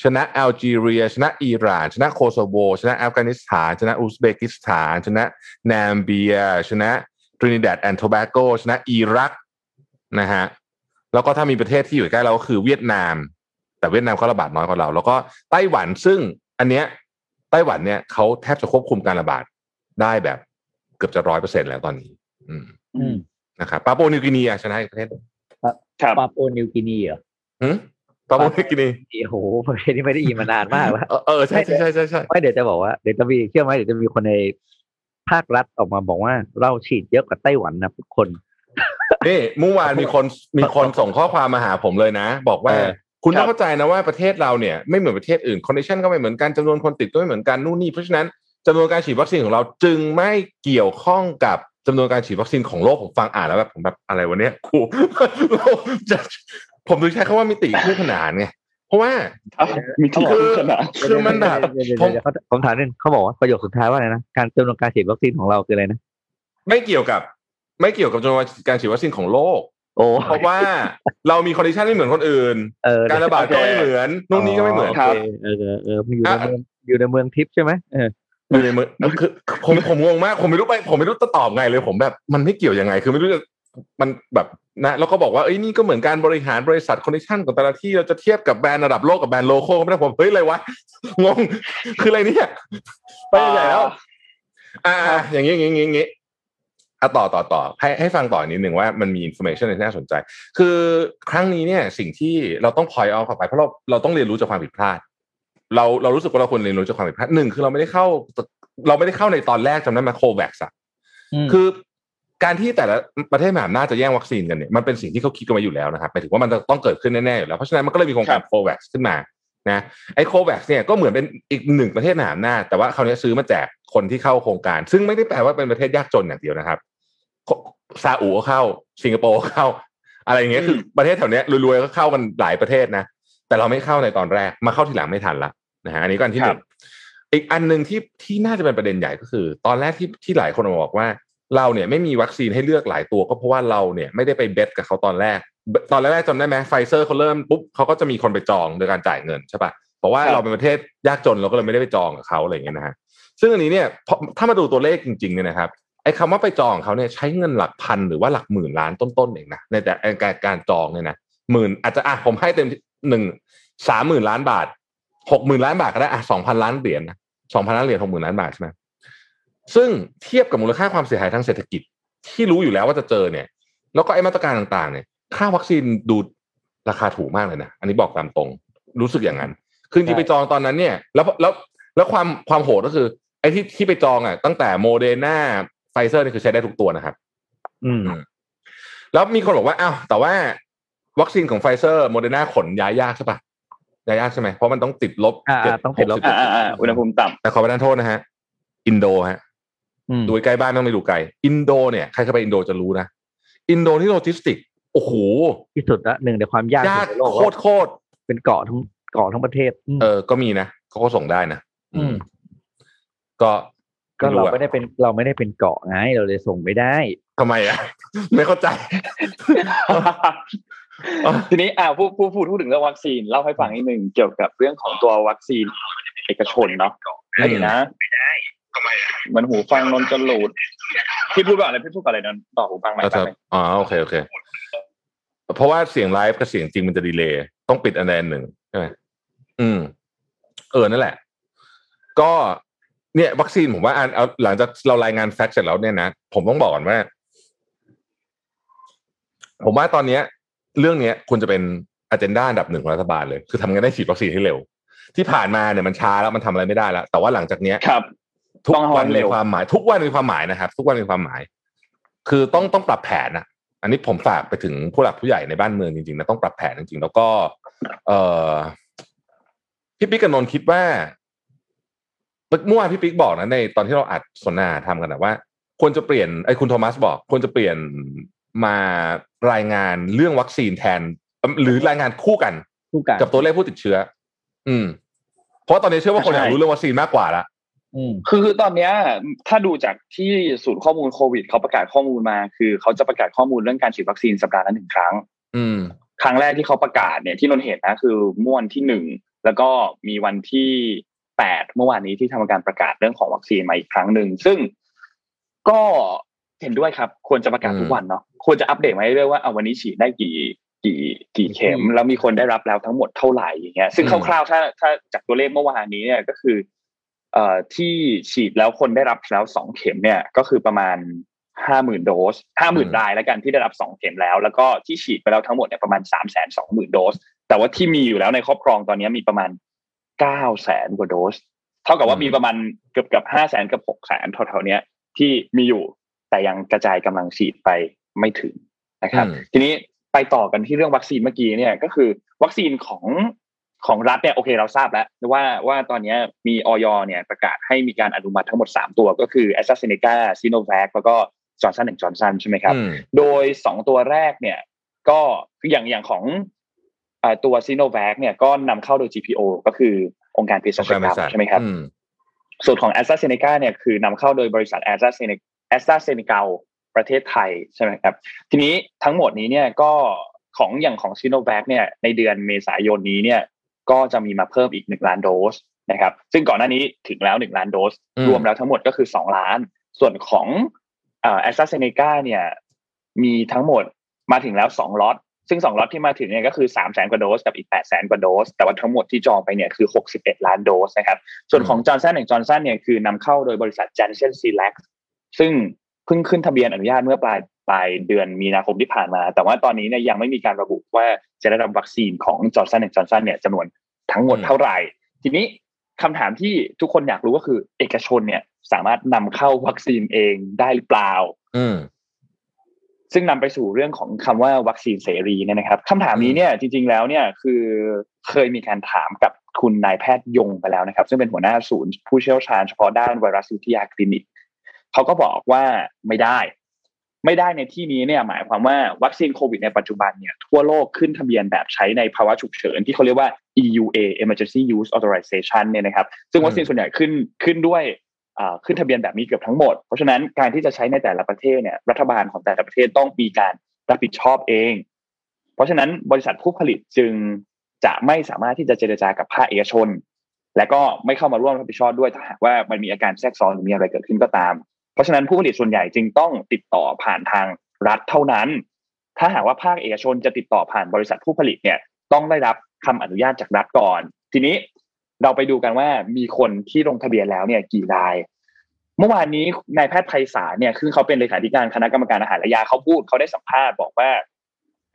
ชนะแอลจีเรียชนะอิหร่านชนะโคโซโวชนะอัฟกานิสถานชนะอุซเบกิสถานชนะนัมเบียชนะทรินิดัดแอนด์โทแบโกชนะอิรักนะฮะแล้วก็ถ้ามีประเทศที่อยู่ใกล้เราก็คือเวียดนามแต่เวียดนามก็ระบาดน้อยกว่าเราแล้วก็ไต้หวันซึ่งอันเนี้ยไต้หวันเนี่ยเขาแทบจะควบคุมการระบาดได้แบบเกือบจะ 100% แล้วตอนนี้นะครับปาปัวนิวกินีชนะอีกประเทศครับปาปัวนิวกินีเหรอปาปัวนิวกินีโอ้โหประเทศนี้ไม่ได้ยินมานานมากแล้วใช่ๆๆๆไม่เดี๋ยวจะบอกว่าเดี๋ยวจะมีเชื่อไหมเดี๋ยวจะมีคนในภาครัฐออกมาบอกว่าเราฉีดเยอะกว่าไต้หวันนะทุกคนนี่เมื่อวานมีคนส่งข้อความมาหาผมเลยนะบอกว่าคุณต้องเข้าใจนะว่าประเทศเราเนี่ยไม่เหมือนประเทศอื่นคอนดิชั่นก็ไม่เหมือนกันจำนวนคนติดก็ไม่เหมือนกันนู่นนี่เพราะฉะนั้นจำนวนการฉีดวัคซีนของเราจึงไม่เกี่ยวข้องกับจำนวนการฉีดวัคซีนของโลกผมฟังอ่านแล้วแบบผมแบบอะไรวะเนี่ยกูผมถึงใช้คำว่ามิติคู่ขนานไงเพราะว่ามิติคู่ขนานคือมันแบบผมถามนึงเขาบอกว่าประโยคสุดท้ายว่าอะไรนะการจำนวนการฉีดวัคซีนของเราคืออะไรนะไม่เกี่ยวกับจำนวนการฉีดวัคซีนของโลกเพราะว่าเรามีคอนดิชั่นไม่เหมือนคนอื่นการระบาดก็ไม่เหมือนนู่นนี่ก็ไม่เหมือนครับอยู่ในเมืองทิพย์ใช่ไหมอยู่ในเมืองคือผมงงมากผมไม่รู้จะตอบไงเลยผมแบบมันไม่เกี่ยวยังไงคือไม่รู้จะมันแบบนะแล้วก็บอกว่าเอ้ยนี่ก็เหมือนการบริหารบริษัทคอนดิชั่นของแต่ละที่เราจะเทียบกับแบรนด์ระดับโลกกับแบรนด์โลโก้ก็ไม่ได้ผมเฮ้ยอะไรวะงงคืออะไรเนี่ยไปใหญ่แล้วอย่างนี้ต่อให้ฟังต่อนิดหนึ่งว่ามันมี information ที่น่าสนใจคือครั้งนี้เนี่ยสิ่งที่เราต้อง point out ออกไปเพราะเราต้องเรียนรู้จากความผิดพลาดเรารู้สึกว่าเราควรเรียนรู้จากความผิดพลาดหนึ่งคือเราไม่ได้เข้าในตอนแรกจำได้ไหม COVAX อ่ะคือการที่แต่ละประเทศมหาอำนาจจะแย่งวัคซีนกันเนี่ยมันเป็นสิ่งที่เขาคิดกันไว้อยู่แล้วนะครับหมายถึงว่ามันต้องเกิดขึ้นแน่ๆอยู่แล้วเพราะฉะนั้นมันก็เลยมีโครงการ COVAX ขึ้นมานะไอ้ COVAX เนี่ยก็เหมือนเป็นอีกหนึ่งประเทศมหาอำนาจแต่ว่าคราวนี้ซื้อมาแจกคนที่เข้าโครงการซึ่งไม่ได้แปลว่าเป็นประเทศยากจนอย่างเดียวนะครับซาอุก็เข้าสิงคโปร์เข้าอะไรอย่างเงี้ยคือประเทศแถวเนี้ยรวยๆก็เข้ากันหลายประเทศนะแต่เราไม่เข้าในตอนแรกมาเข้าทีหลังไม่ทันละนะฮะอันนี้ก็อันที่หนึ่งอีกอันนึงที่น่าจะเป็นประเด็นใหญ่ก็คือตอนแรกที่หลายคนบอกว่าเราเนี่ยไม่มีวัคซีนให้เลือกหลายตัวก็เพราะว่าเราเนี่ยไม่ได้ไปเบทกับเขาตอนแรกจำได้ไหมไฟเซอร์เขาเริ่มปุ๊บเขาก็จะมีคนไปจองโดยการจ่ายเงินใช่ป่ะเพราะว่าเราเป็นประเทศยากจนเราก็เลยไม่ได้ไปจองกับเขาอะไรอย่างเงี้ยนะฮะซึ่งอันนี้เนี่ยถ้ามาดูตัวเลขจริงๆเนี่ยนะครับไอ้คำว่าไปจองเขาเนี่ยใช้เงินหลักพันหรือว่าหลักหมื่นล้านต้นๆเองนะในแต่การจองเนี่ยนะหมื่นอาจจะผมให้เต็ม30,000 ล้านบาท 60,000 ล้านบาทก็ได้2,000 ล้านเหรียญนะ2,000 ล้านเหรียญ 60,000 ล้านบาทใช่ไหม ซึ่งเทียบกับมูลค่าความเสียหายทางเศรษฐกิจที่รู้อยู่แล้วว่าจะเจอเนี่ยแล้วก็ไอ้มาตรการต่างๆเนี่ยค่าวัคซีนดูราคาถูกมากเลยนะอันนี้บอกตามตรงรู้สึกอย่างนั้นคือที่ไปจองตอนนั้นเนี่ยแล้วความโหดก็คือไอ้ที่ไปจองอ่ะตั้งแต่โมเดอร์นาไฟเซอร์นี่คือใช้ได้ทุกตัวนะครับแล้วมีคนบอกว่าอ้าวแต่ว่าวัคซีนของไฟเซอร์โมเดอร์นาขนย้ายยากใช่ปะย้ายยากใช่ไหมเพราะมันต้องติดลบต้องติดลบอุณหภูมิต่ำแต่ขอประทานโทษนะฮะอินโดฮะดูใกล้บ้านต้องไปดูไกลอินโดเนี่ยใครเข้าไปอินโดจะรู้นะอินโดนี่โลจิสติกโอ้โหที่สุดละหนึ่งในความยากในโลกโคตรเป็นเกาะทั้งประเทศก็มีนะเขาก็ส่งได้นะก็เราไม่ได้เป็นเกาะไงเราเลยส่งไม่ได้ทำไมอ่ะไม่เข้าใจทีนี้พูดถึงเรื่องวัคซีนเล่าให้ฟังนิดนึงเกี่ยวกับเรื่องของตัววัคซีนเอกชนเนาะไม่นะมันหูฟังนนจะหลุดพี่พูดว่าอะไรพี่พูดอะไรนั่นต่อหูฟังไหมอ๋อโอเคเพราะว่าเสียงไลฟ์กับเสียงจริงมันจะดีเลย์ต้องปิดอันใดอันหนึ่งใช่ไหมนั่นแหละก็เนี่ยวัคซีนผมว่าเอาหลังจากเรารายงานแฟกต์เสร็จแล้วเนี่ยนะผมต้องบอกก่อนว่าผมว่าตอนนี้เรื่องนี้ควรจะเป็นอเจนดาอันดับหนึ่งของรัฐบาลเลยคือทำไงได้ฉีดวัคซีนให้เร็วที่ผ่านมาเนี่ยมันช้าแล้วมันทำอะไรไม่ได้แล้วแต่ว่าหลังจากนี้ทุกวันมีความหมายนะครับทุกวันมีความหมายคือต้องปรับแผนนะอันนี้ผมฝากไปถึงผู้หลักผู้ใหญ่ในบ้านเมืองจริงๆนะต้องปรับแผนจริงๆแล้วก็พี่ปิ๊กกับนนท์คิดว่าเมื่อวานพี่ปิ๊กบอกนะในตอนที่เราอัดสนทนาทำกันนะว่าควรจะเปลี่ยนไอ้คุณโทมัสบอกควรจะเปลี่ยนมารายงานเรื่องวัคซีนแทนหรือรายงานคู่กันกับตัวเลขผู้ติดเชื้อเพราะตอนนี้เชื่อว่าคนอยากรู้เรื่องวัคซีนมากกว่าละคือตอนนี้ถ้าดูจากที่ศูนย์ข้อมูลโควิดเขาประกาศข้อมูลมาคือเขาจะประกาศข้อมูลเรื่องการฉีดวัคซีนสัปดาห์ละหนึ่งครั้งครั้งแรกที่เขาประกาศเนี่ยที่นนเห็นนะคือม่วนที่1แล้วก็มีวันที่8เมื่อวานนี้ที่ทำการประกาศเรื่องของวัคซีนมาอีกครั้งหนึ่งซึ่งก็เห็นด้วยครับควรจะประกาศทุกวันเนาะควรจะอัปเดตมาเรื่อยๆว่าวันนี้ฉีดได้กี่เข็มแล้วมีคนได้รับแล้วทั้งหมดเท่าไหร่อย่างเงี้ยซึ่งคร่าวๆถ้าจากตัวเลขเมื่อวานนี้เนี่ยก็คือที่ฉีดแล้วคนได้รับแล้ว2เข็มเนี่ยก็คือประมาณ 50,000 โดส 50,000 รายแล้วกันที่ได้รับ2เข็มแล้วก็ที่ฉีดไปแล้วทั้งหมดเนี่ยประมาณ 320,000 โดสแต่ว่าที่มีอยู่แล้วในครอบครองตอนนี้มีประมาณ 900,000 กว่าโดสเท่ากับว่ามีประมาณเกือบ 500,000 เกือบ 600,000 เท่าๆเนี้ยที่มีอยู่แต่ยังกระจายกำลังฉีดไปไม่ถึงนะครับทีนี้ไปต่อกันที่เรื่องวัคซีนเมื่อกี้เนี่ยก็คือวัคซีนของรัฐเนี่ยโอเคเราทราบแล้วว่าตอนนี้มีอย.เนี่ยประกาศให้มีการอนุมัติทั้งหมด3ตัวก็คือ AstraZeneca Sinovac แล้วก็ Johnson Johnson ใช่ไหมครับโดย2ตัวแรกเนี่ยก็คืออย่างของตัว Sinovac เนี่ยก็นำเข้าโดย GPO ก็คือองค์การเภสัชกรรมใช่ไหมครับส่วนของ AstraZeneca เนี่ยคือนำเข้าโดยบริษัท AstraZeneca ประเทศไทยใช่ไหมครับทีนี้ทั้งหมดนี้เนี่ยก็ของอย่างของ Sinovac เนี่ยในเดือนเมษายนนี้เนี่ยก็จะมีมาเพิ่มอีก1ล้านโดสนะครับซึ่งก่อนหน้านี้ถึงแล้ว1ล้านโดสรวมแล้วทั้งหมดก็คือ2ล้านส่วนของAstraZeneca เนี่ยมีทั้งหมดมาถึงแล้ว2ล็อตซึ่ง2ล็อตที่มาถึงเนี่ยก็คือ 300,000 กว่าโดสกับอีก 800,000 กว่าโดสแต่ว่าทั้งหมดที่จองไปเนี่ยคือ61ล้านโดสนะครับส่วนของ Johnson & Johnson เนี่ยคือนำเข้าโดยบริษัท Janssen Cilax ซึ่งเพิ่งขึ้นทะเบียนอนุญาตเมื่อปลายเดือนมีนาคมที่ผ่านมาแต่ว่าตอนนี้เนี่ยยังไม่มีการระบุว่าจะได้รับวัคซีนของ Johnson & Johnson เนี่ยจำนวนทั้งหมดเท่าไหร่ทีนี้คำถามที่ทุกคนอยากรู้ก็คือเอกชนเนี่ยสามารถนำเข้าวัคซีนเองได้หรือเปล่าซึ่งนำไปสู่เรื่องของคำว่าวัคซีนเสรีเนี่ยนะครับคำถามนี้เนี่ยจริงๆแล้วเนี่ยคือเคยมีการถามกับคุณนายแพทย์ยงไปแล้วนะครับซึ่งเป็นหัวหน้าศูนย์ผู้เชี่ยวชาญเฉพาะด้านไวรัสวิทยาคลินิกเขาก็บอกว่าไม่ได้ในที่นี้เนี่ยหมายความว่าวัคซีนโควิดในปัจจุบันเนี่ยทั่วโลกขึ้นทะเบียนแบบใช้ในภาวะฉุกเฉินที่เขาเรียกว่า EUA Emergency Use Authorization เนี่ยนะครับซึ่งวัคซีนส่วนใหญ่ขึ้นด้วยขึ้นทะเบียนแบบนี้เกือบทั้งหมดเพราะฉะนั้นการที่จะใช้ในแต่ละประเทศเนี่ยรัฐบาลของแต่ละประเทศต้องมีการรับผิดชอบเองเพราะฉะนั้นบริษัทผู้ผลิตจึงจะไม่สามารถที่จะเจรจากับภาคเอกชนและก็ไม่เข้ามาร่วมรับผิดชอบด้วยถ้าหากว่ามันมีอาการแทรกซ้อนหรือมีอะไรเกิดขึ้นก็ตามเพราะฉะนั้นผู้ผลิตส่วนใหญ่จึงต้องติดต่อผ่านทางรัฐเท่านั้นถ้าหากว่าภาคเอกชนจะติดต่อผ่านบริษัทผู้ผลิตเนี่ยต้องได้รับคำอนุญาตจากรัฐก่อนทีนี้เราไปดูกันว่ามีคนที่ลงทะเบียนแล้วเนี่ยกี่ราย เมื่อวานนี้นายแพทย์ไพศาลเนี่ยคือเขาเป็นเลขาธิการคณะกรรมการอาหารและยาเขาพูดเขาได้สัมภาษณ์บอกว่า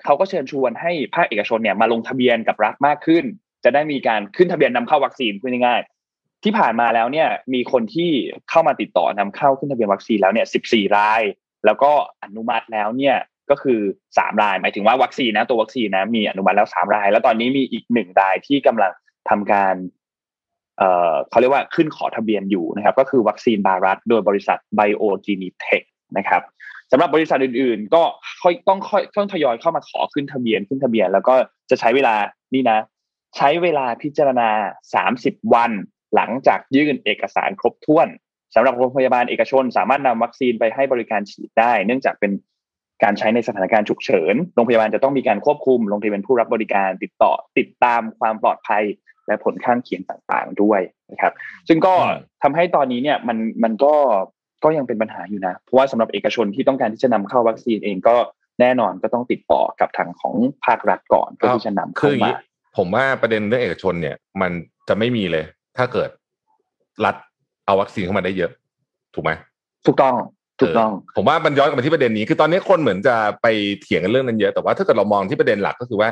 เขาก็เชิญชวนให้ภาคเอกชนเนี่ยมาลงทะเบียนกับรัฐมากขึ้นจะได้มีการขึ้นทะเบียนนำเข้าวัคซีนพูดง่ายๆที่ผ่านมาแล้วเนี่ยมีคนที่เข้ามาติดต่อนำเข้าขึ้นทะเบียนวัคซีนแล้วเนี่ย14รายแล้วก็อนุมัติแล้วเนี่ยก็คือ3รายหมายถึงว่าวัคซีนนะตัววัคซีนนะมีอนุมัติแล้ว3รายแล้วตอนนี้มีอีก1รายที่กำลังทำการเขาเรียกว่าขึ้นขอทะเบียนอยู่นะครับก็คือวัคซีนบารัสโดยบริษัทไบโอจีนิเทคนะครับสำหรับบริษัทอื่นๆก็ค่อยทยอยเข้ามาขอขึ้นทะเบียนแล้วก็จะใช้เวลานี่นะใช้เวลาพิจารณา30วันหลังจากยื่นเอกสารครบถ้วนสำหรับโรงพยาบาลเอกชนสามารถนำวัคซีนไปให้บริการฉีดได้เนื่องจากเป็นการใช้ในสถานการณ์ฉุกเฉินโรงพยาบาลจะต้องมีการควบคุมลงทะเบียนผู้รับบริการติดตามความปลอดภัยและผลข้างเคียงต่างๆด้วยนะครับซึ่งก็ทำให้ตอนนี้เนี่ยมันก็ยังเป็นปัญหาอยู่นะเพราะว่าสำหรับเอกชนที่ต้องการที่จะนำเข้าวัคซีนเองก็แน่นอนก็ต้องติดต่อกับทางของภาครัฐก่อนเพื่อที่จะนำเข้ามาผมว่าประเด็นเรื่องเอกชนเนี่ยมันจะไม่มีเลยถ้าเกิดรัฐเอาวัคซีนเข้ามาได้เยอะถูกไหมถูกต้องผมว่ามันย้อนกลับมาที่ประเด็นนี้คือตอนนี้คนเหมือนจะไปเถียงกันเรื่องนั้นเยอะแต่ว่าถ้าเกิดเรามองที่ประเด็นหลักก็คือว่า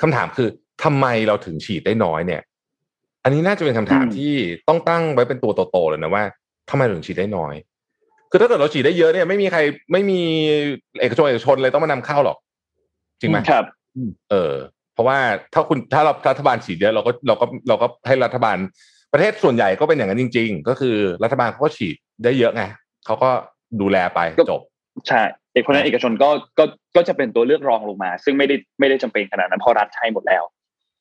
คำถามคือทำไมเราถึงฉีดได้น้อยเนี่ยอันนี้น่าจะเป็นคำถามที่ต้องตั้งไว้เป็นตัวโตๆเลยนะว่าทำไมถึงฉีดได้น้อยคือถ้าเกิดเราฉีดได้เยอะเนี่ยไม่มีเอกชนเลยต้องมานำเข้าหรอกจริงไหมครับเพราะว่าถ้าเรารัฐบาลฉีดเยอะเราก็ให้รัฐบาลประเทศส่วนใหญ่ก็เป็นอย่างนั้นจริงๆก็คือรัฐบาลเขาก็ฉีดได้เยอะไงเขาก็ดูแลไปจบใช่เพราะฉะนั้นเอกชนก็จะเป็นตัวเลือกรองลงมาซึ่งไม่ได้จำเป็นขนาดนั้นเพราะรัฐใช้หมดแล้ว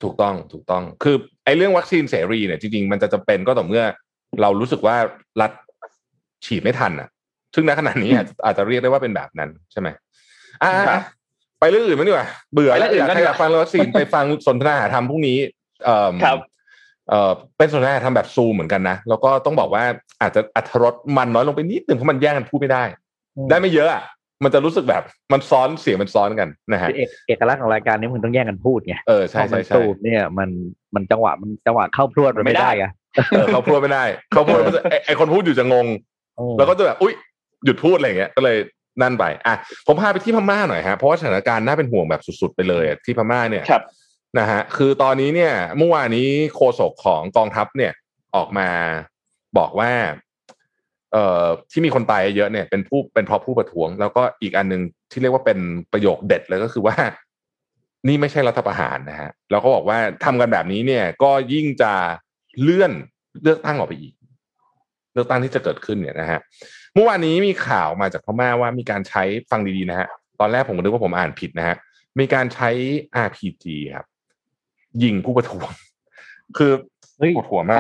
ถูกต้องคือไอ้เรื่องวัคซีนเสรีเนี่ยจริงๆมันจะจำเป็นก็ต่อเมื่อเรารู้สึกว่ารัฐฉีดไม่ทันอ่ะซึ่งณขณะนี้อาจจะเรียกได้ว่าเป็นแบบนั้นใช่ไหมไปเรื่องอื่นมั้ยดีกว่าเบื่อแล้วอยากฟังวัคซีนไปฟังสนทนาหาธรรมพรุ่งนี้เป็นสนทนาหาธรรมแบบซูมเหมือนกันนะแล้วก็ต้องบอกว่าอาจจะอรรถรสมันน้อยลงไปนิดนึงเพราะมันแย่งกันพูดไม่ได้ไม่เยอะอ่ะมันจะรู้สึกแบบมันซ้อนเสียงมันซ้อนกันนะฮะเอกลักษณ์ของรายการนี้มึงต้องแย่งกันพูดไงใช่ๆซูมเนี่ยมันจังหวะเข้าพรวดมันไม่ได้อ่ะเข้าพรวดไม่ได้เข้าพรวดไอคนพูดอยู่จะงงแล้วก็จะแบบอุ๊ยหยุดพูดอะไรอย่างเงี้ยก็เลยนั่นไปผมพาไปที่พม่าหน่อยฮะเพราะว่าสถานการณ์น่าเป็นห่วงแบบสุดๆไปเลยที่พม่าเนี่ยนะฮะคือตอนนี้เนี่ยเมื่อวานนี้โฆษกของกองทัพเนี่ยออกมาบอกว่าที่มีคนตายเยอะเนี่ยเป็นเพราะผู้ประท้วงแล้วก็อีกอันนึงที่เรียกว่าเป็นประโยคเด็ดเลยก็คือว่านี่ไม่ใช่รัฐประหารนะฮะแล้วก็บอกว่าทำกันแบบนี้เนี่ยก็ยิ่งจะเลื่อนเลือกตั้งออกไปอีกเลือกตั้งที่จะเกิดขึ้นเนี่ยนะฮะเมื่อวานนี้มีข่าวมาจากพม่าว่ามีการใช้ฟังดีๆนะฮะตอนแรกผมก็นึกว่าผมอ่านผิดนะฮะมีการใช้ RPG ครับยิงผู้ประท้วงคือปวดหัวมาก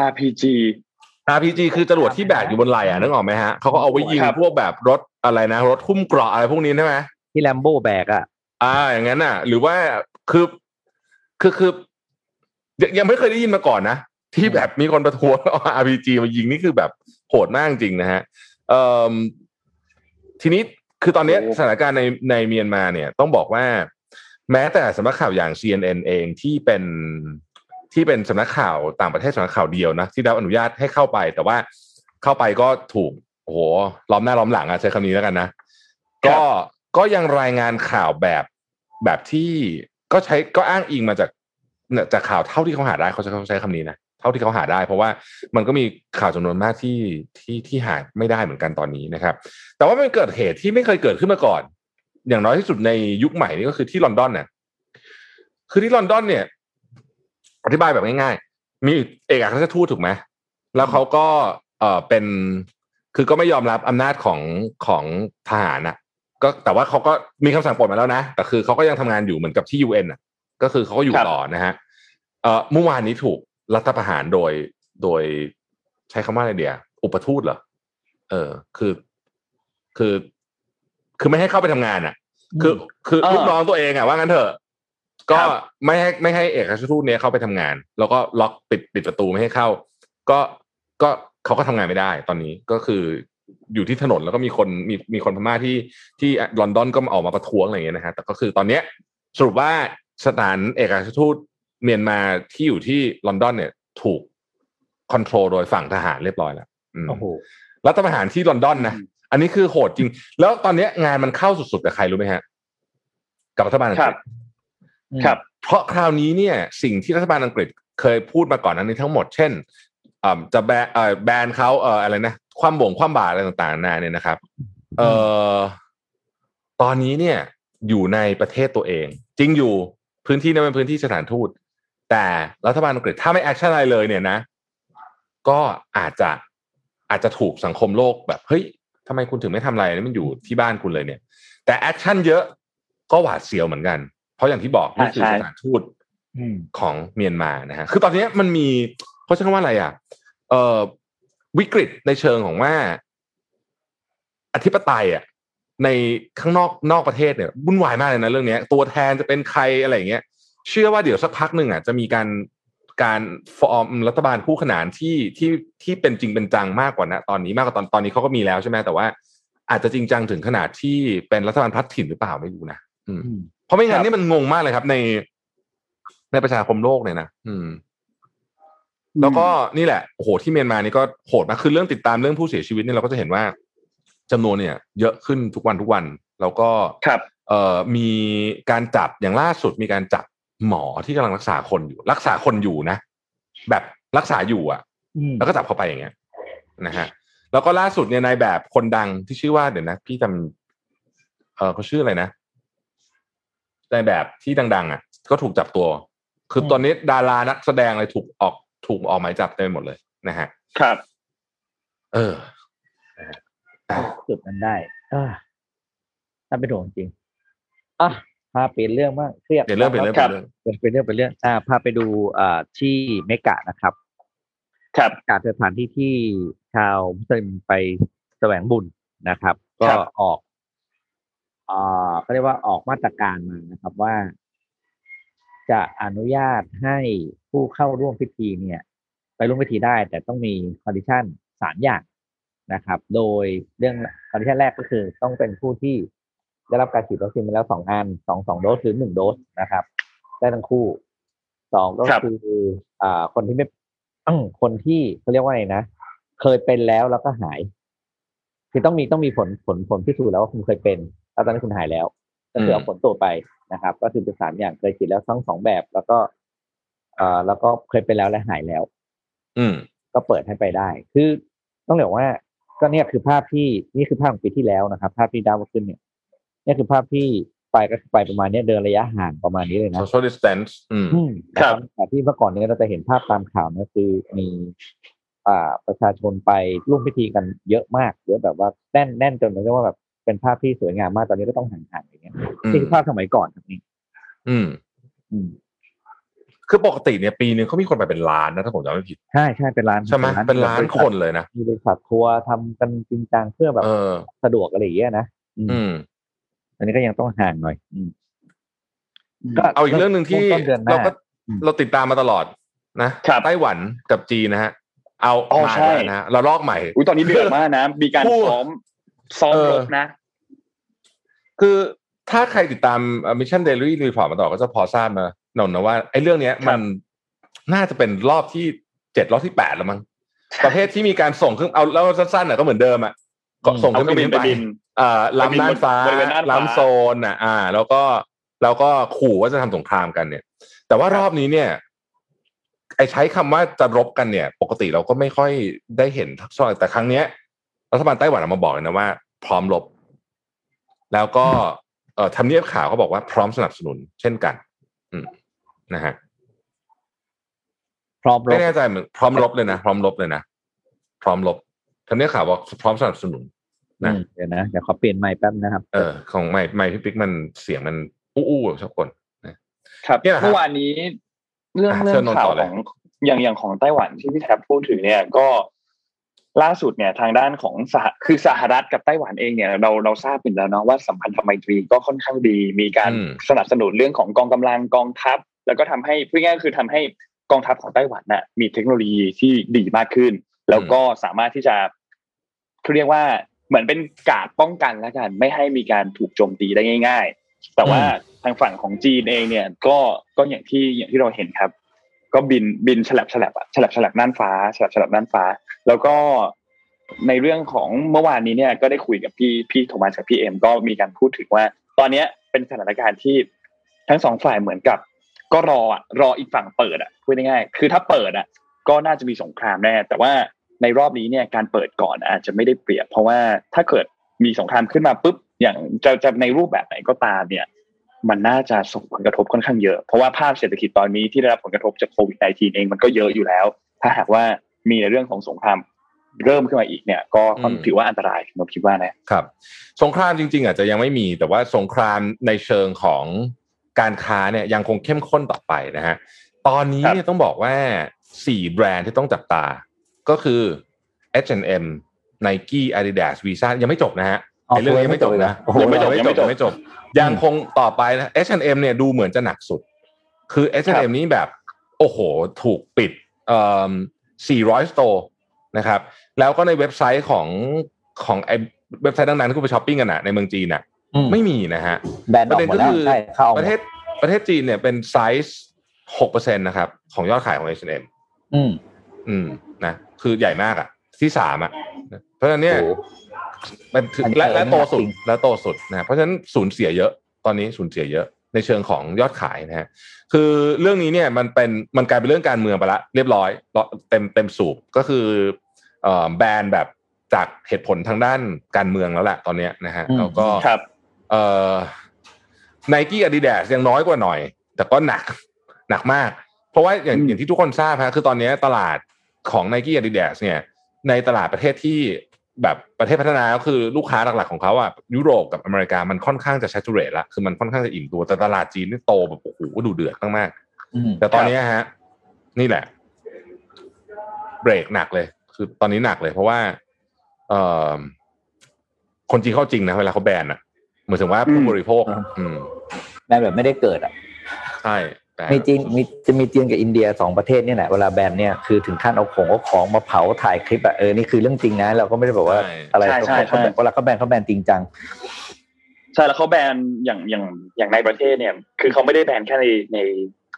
RPG คือจรวดที่แบกอยู่บนไหล่นึกออกไหมฮะเขาก็เอาไว้ยิงพวกแบบรถอะไรนะรถหุ้มเกราะอะไรพวกนี้ใช่ไหมที่แลมโบ้แบกอย่างนั้นหรือว่าคือยังไม่เคยได้ยินมาก่อนนะที่แบบมีคนประท้วงเอา RPG มายิงนี่คือแบบโหดมากจริงนะฮะทีนี้คือตอนนี้สถานการณ์ในเมียนมาเนี่ยต้องบอกว่าแม้แต่สำนักข่าวอย่าง CNN เองที่เป็นสำนักข่าวต่างประเทศสำนักข่าวเดียวนะที่ได้อนุญาตให้เข้าไปแต่ว่าเข้าไปก็ถูกโอ้โหล้อมหน้าล้อมหลังใช้คำนี้แล้วกันนะก็ยังรายงานข่าวแบบที่ก็ใช้ก็อ้างอิงมาจากข่าวเท่าที่เขาหาได้เขาใช้คำนี้นะเท่าที่เขาหาได้เพราะว่ามันก็มีข่าวจำนวนมากที่หาไม่ได้เหมือนกันตอนนี้นะครับแต่ว่ามันเกิดเหตุที่ไม่เคยเกิดขึ้นมาก่อนอย่างน้อยที่สุดในยุคใหม่นี่ก็คือที่ลอนดอนเนี่ยคือที่ลอนดอนเนี่ยอธิบายแบบง่ายๆมีเอกอัครราชทูตถูกไหมแล้วเขาก็เป็นคือก็ไม่ยอมรับอำนาจของทหารนะก็แต่ว่าเขาก็มีคำสั่งปลดมาแล้วนะแต่คือเขาก็ยังทำงานอยู่เหมือนกับที่ UN น่ะก็คือเขาก็อยู่ต่อนะฮะเมื่อวานนี้ถูกรัฐประหารโดยใช้คำว่าอะไรเดียวอุปทูตเหรอคือไม่ให้เข้าไปทำงานอ่ะคือลูกน้องตัวเองอ่ะว่างั้นเถอะก็ไม่ให้เอกอัครราชทูตเนี่ยเข้าไปทำงานแล้วก็ล็อกปิดประตูไม่ให้เข้าก็เขาก็ทำงานไม่ได้ตอนนี้ก็คืออยู่ที่ถนนแล้วก็มีคนพม่าที่ลอนดอนก็ออกมาประท้วงอะไรอย่างเงี้ยนะฮะแต่ก็คือตอนเนี้ยสรุปว่าสถานเอกอัครราชทูตเมียนมาที่อยู่ที่ลอนดอนเนี่ยถูกคอนโทรลโดยฝั่งทหารเรียบร้อยแล้ว รัฐประหารที่ลอนดอนนะอันนี้คือโหดจริงแล้วตอนนี้งานมันเข้าสุดๆกับใครรู้ไหมฮะกับรัฐบาลอังกฤษครับเพราะคราวนี้เนี่ยสิ่งที่รัฐบาลอังกฤษเคยพูดมาก่อนนั้นนี้ทั้งหมดเช่นจะแบนเขาอะไรนะความบาตรอะไรต่างๆนานาเนี่ยนะครับตอนนี้เนี่ยอยู่ในประเทศตัวเองจริงอยู่พื้นที่นั้นเป็นพื้นที่สถานทูตแต่รัฐบาลอังกฤษถ้าไม่แอคชั่นอะไรเลยเนี่ยนะก็อาจจะถูกสังคมโลกแบบเฮ้ยทำไมคุณถึงไม่ทำอะไรนี่มันอยู่ที่บ้านคุณเลยเนี่ยแต่แอคชั่นเยอะก็หวาดเสียวเหมือนกันเพราะอย่างที่บอกนี่คือสถานทูตของเมียนมานะฮะคือตอนนี้มันมีเขาใช้คำว่าอะไรอ่ะวิกฤตในเชิงของว่าอธิปไตยอ่ะในข้างนอกประเทศเนี่ยวุ่นวายมากเลยนะเรื่องนี้ตัวแทนจะเป็นใครอะไรอย่างเงี้ยเชื่อว่าเดี๋ยวสักพักหนึ่งอ่ะจะมีการฟอร์มรัฐบาลคู่ขนานที่เป็นจริงเป็นจังมากกว่านะตอนนี้มากกว่าตอนนี้เขาก็มีแล้วใช่ไหมแต่ว่าอาจจะจริงจังถึงขนาดที่เป็นรัฐบาลพลัดถิ่นหรือเปล่าไม่รู้นะเพราะไม่งั้นนี่มันงงมากเลยครับในประชาคมโลกเนี่ยนะแล้วก็นี่แหละโหที่เมียนมานี่ก็โหดมากคือเรื่องติดตามเรื่องผู้เสียชีวิตเนี่ยเราก็จะเห็นว่าจำนวนเนี่ยเยอะขึ้นทุกวันแล้วก็มีการจับอย่างล่าสุดมีการจับหมอที่กำลังรักษาคนอยู่นะแบบรักษาอยู่อ่ะแล้วก็จับเข้าไปอย่างเงี้ยนะฮะแล้วก็ล่าสุดเนี่ยนายแบบคนดังที่ชื่อว่าเดี๋ยวนะพี่จำเขาชื่ออะไรนะนายแบบที่ดังๆอ่ะก็ถูกจับตัวคือตอนนี้ดารานักแสดงอะไรถูกออกหมายจับเต็มหมดเลยนะฮะครับจุดนั้นได้ถ้าเป็นห่วงจริงพาเปลี่ยนเรื่องมากเครียดเป็นเรื่องพาไปดูที่เมกะนะครับครับการสถานที่ที่ชาวมุสลิมไปแสวงบุญนะครับก็ออกเขาเรียกว่าออกมาตรการมานะครับว่าจะอนุญาตให้ผู้เข้าร่วมพิธีเนี่ยไปร่วมพิธีได้แต่ต้องมีคอนดิชั่น3อย่างนะครับโดยเรื่องคอนดิชั่นแรกก็คือต้องเป็นผู้ที่ได้รับการฉีดวัคซีนมาแล้ว2อัน2โดสหรือ1โดสนะครับได้ทั้งคู่2ก็คือคนที่ไม่คนที่เขาเรียกว่าไงนะเคยเป็นแล้วก็หายคือต้องมีผลพิสูจน์แล้วว่าคุณเคยเป็นแล้วตอนนี้คุณหายแล้วก็คือเอาผลตรวจไปนะครับก็คือเป็น3อย่างเคยฉีดแล้วทั้ง2แบบแล้วก็เคยเป็นแล้วและหายแล้วก็เปิดให้ไปได้คือต้องเรียกว่าก็เนี่ยคือภาพที่นี่คือภาพของปีที่แล้วนะครับภาพที่ดาวขึ้นเนี่ยนี่คือภาพที่ไปก็คือไปประมาณนี้เดินระยะห่างประมาณนี้เลยนะ social distance ครับแต่ที่เมื่อก่อนนี้เราจะเห็นภาพตามข่าวนะคือมีประชาชนไปร่วมพิธีกันเยอะมากเยอะแบบว่าแน่นจนเรียกว่าแบบเป็นภาพที่สวยงามมากตอนนี้ก็ต้องห่างๆอย่างเงี้ยนี่คือภาพสมัยก่อนครับนี่คือปกติเนี่ยปีนึงเขามีคนไปเป็นล้านนะถ้าผมจำไม่ผิดใช่เป็นล้านใช่ไหมเป็นล้านคนเลยนะมีบริษัททัวร์ทำกันจริงจังเพื่อแบบสะดวกอะไรอย่างเงี้ยนะอันนี้ก็ยังต้องห่างหน่อยก็เอาอีกเรื่องนึงที่เราติดตามมาตลอดนะไต้หวันกับจีนนะฮะเอาใช่นะเราลอกใหม่ตอนนี้เดือดมากนะมีการซ้อมรบนะคือถ้าใครติดตาม Mission Daily Report มาต่อก็จะพอทราบนะนนท์นะว่าไอ้เรื่องนี้มันน่าจะเป็นรอบที่7รอบที่8แล้วมั้งประเทศที่มีการส่งเครื่องเอาแล้วสั้นๆน่ะก็เหมือนเดิมอ่ะก็ส่งเครื่องบินไปล้ำน่านฟ้าล้ำโซนน่ะแล้วก็ขู่ว่าจะทำสงครามกันเนี่ยแต่ว่ารอบนี้เนี่ยไอ้ใช้คำว่าจะรบกันเนี่ยปกติเราก็ไม่ค่อยได้เห็นทักษะแต่ครั้งเนี้ยรัฐบาลไต้หวันออกมาบอกนะว่าพร้อมรบแล้วก็ทำเนียบข่าวเขาบอกว่าพร้อมสนับสนุนเช่นกันนะฮะพร้อมรบไม่แน่ใจเหมือนพร้อมรบเลยนะพร้อมรบทำเนียบข่าวบอกพร้อมสนับสนุนนะเดี๋ยวขอเปลี่ยนไมค์แป๊บนะครับของไมค์พี่ปิ๊กมันเสียงมันอู้ๆทุกคนนะครับเมื่อวานนี้เรื่องข่าวของอย่างของไต้หวันที่พี่แทบพูดถึงเนี่ยก็ล่าสุดเนี่ยทางด้านของสหรัฐกับไต้หวันเองเนี่ยเราทราบอยู่แล้วเนาะว่าสัมพันธไมตรีก็ค่อนข้างดีมีการสนับสนุนเรื่องของกองกำลังกองทัพแล้วก็ทำให้พูดง่ายๆคือทำให้กองทัพของไต้หวันน่ะมีเทคโนโลยีที่ดีมากขึ้นแล้วก็สามารถที่จะเรียกว่าเหมือนเป็นการป้องกันแล้วกันไม่ให้มีการถูกโจมตีได้ง่ายๆแต่ว่าทางฝั่งของจีนเองเนี่ยก็อย่างที่เราเห็นครับก็บินฉลับน่านฟ้าแล้วก็ ในเรื่องของเมื่อวานนี้เนี่ยก็ได้คุยกับพี่โทมัสกับพี่เอ็มก็มีการพูดถึงว่าตอนนี้เป็นสถานการณ์ที่ทั้งสองฝ่ายเหมือนกับก็รออีกฝั่งเปิดอ่ะพูดง่ายๆคือถ้าเปิดอ่ะก็น่าจะมีสงครามแน่แต่ว่าในรอบนี้เนี่ยการเปิดก่อนอาจจะไม่ได้เปรียบเพราะว่าถ้าเกิดมีสงครามขึ้นมาปุ๊บอย่างจะในรูปแบบไหนก็ตามเนี่ยมันน่าจะส่งผลกระทบค่อนข้างเยอะเพราะว่าภาพเศรษฐกิจตอนนี้ที่ได้รับผลกระทบจากโควิด-19 เองมันก็เยอะอยู่แล้วถ้าหากว่ามีในเรื่องของสงครามเริ่มขึ้นมาอีกเนี่ยก็ถือว่าอันตรายผมคิดว่านะครับสงครามจริงๆอาจจะยังไม่มีแต่ว่าสงครามในเชิงของการค้าเนี่ยยังคงเข้มข้นต่อไปนะฮะตอนนี้เนี่ยต้องบอกว่า4แบรนด์ที่ต้องจับตาก็คือ H&M Nike Adidas Visa ยังไม่จบนะฮะเรื่องนี้ไม่จบนะยังไม่จบยังคงต่อไปนะ H&M เนี่ยดูเหมือนจะหนักสุดคือ H&M นี้แบบโอ้โหถูกปิด400 สโตร์นะครับแล้วก็ในเว็บไซต์ของไอ้เว็บไซต์ดังๆที่คุณไปช้อปปิ้งกันน่ะในเมืองจีนน่ะไม่มีนะฮะประเด็นก็คือประเทศจีนเนี่ยเป็นไซส์ 6% นะครับของยอดขายของ H&M นะคือใหญ่มากอ่ะที่3อ่ะเพราะฉะนั้นเนี่ยมันและโตสุดนะเพราะฉะนั้นสูญเสียเยอะตอนนี้สูญเสียเยอะในเชิงของยอดขายนะฮะคือเรื่องนี้เนี่ยมันกลายเป็นเรื่องการเมืองไปละเรียบร้อยเต็มสูบก็คือแบนแบบจากเหตุผลทางด้านการเมืองแล้วแหละตอนนี้นะฮะแล้วก็Nike Adidas ยังน้อยกว่าหน่อยแต่ก็หนักมากเพราะว่าอย่างที่ทุกคนทราบฮะคือตอนนี้ตลาดของ Nike Adidas เนี่ยในตลาดประเทศที่แบบประเทศพัฒนาก็คือลูกค้าหลักๆของเขาอ่ะยุโรปกับอเมริกามันค่อนข้างจะ saturate ละคือมันค่อนข้างจะอิ่มตัวแต่ตลาดจีนนี่โตแบบโอ้โหก็ดูเดือดมากๆแต่ตอนนี้ฮะนี่แหละเบรกหนักเลยคือตอนนี้หนักเลยเพราะว่าคนจีนเข้าจริงนะเวลาเขาแบนอ่ะเหมือนถึงว่าผู้บริโภคแบนแบบไม่ได้เกิดอ่ะใช่มีจีนมีจีนกับอินเดีย2ประเทศนี่แหละเวลาแบนเนี่ยคือถึงขั้นเอาของมาเผาถ่ายคลิปอ่ะนี่คือเรื่องจริงนะเราก็ไม่ได้บอกว่าอะไรเขาแบบเวลาเขาแบนจริงจังใช่แล้วเขาแบนอย่างในประเทศเนี่ยคือเขาไม่ได้แบนแค่ใน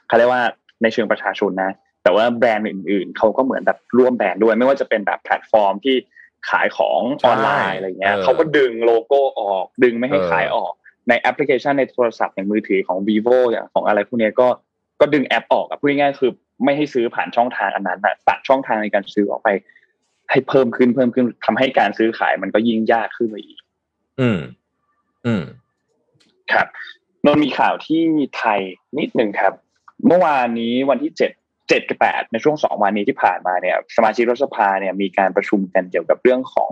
เขาเรียกว่าในเชิงประชาชนนะแต่ว่าแบรนด์อื่นๆเขาก็เหมือนแบบร่วมแบนด้วยไม่ว่าจะเป็นแบบแพลตฟอร์มที่ขายของออนไลน์อะไรเงี้ยเขาก็ดึงโลโก้ออกดึงไม่ให้ขายออกในแอปพลิเคชันในโทรศัพท์อย่างมือถือของ vivo อย่างของอะไรพวกนี้ก็ดึงแอปออกอ่ะพูดง่ายๆคือไม่ให้ซื้อผ่านช่องทางอันนั้นน่ะตัดช่องทางในการซื้อออกไปให้เพิ่มขึ้นทำให้การซื้อขายมันก็ยิ่งยากขึ้นไปอีกครับนนมีข่าวที่ไทยนิดนึงครับเมื่อวานนี้วันที่7กับ8ในช่วง2วันนี้ที่ผ่านมาเนี่ยสมาชิกรัฐสภาเนี่ยมีการประชุมกันเกี่ยวกับเรื่องของ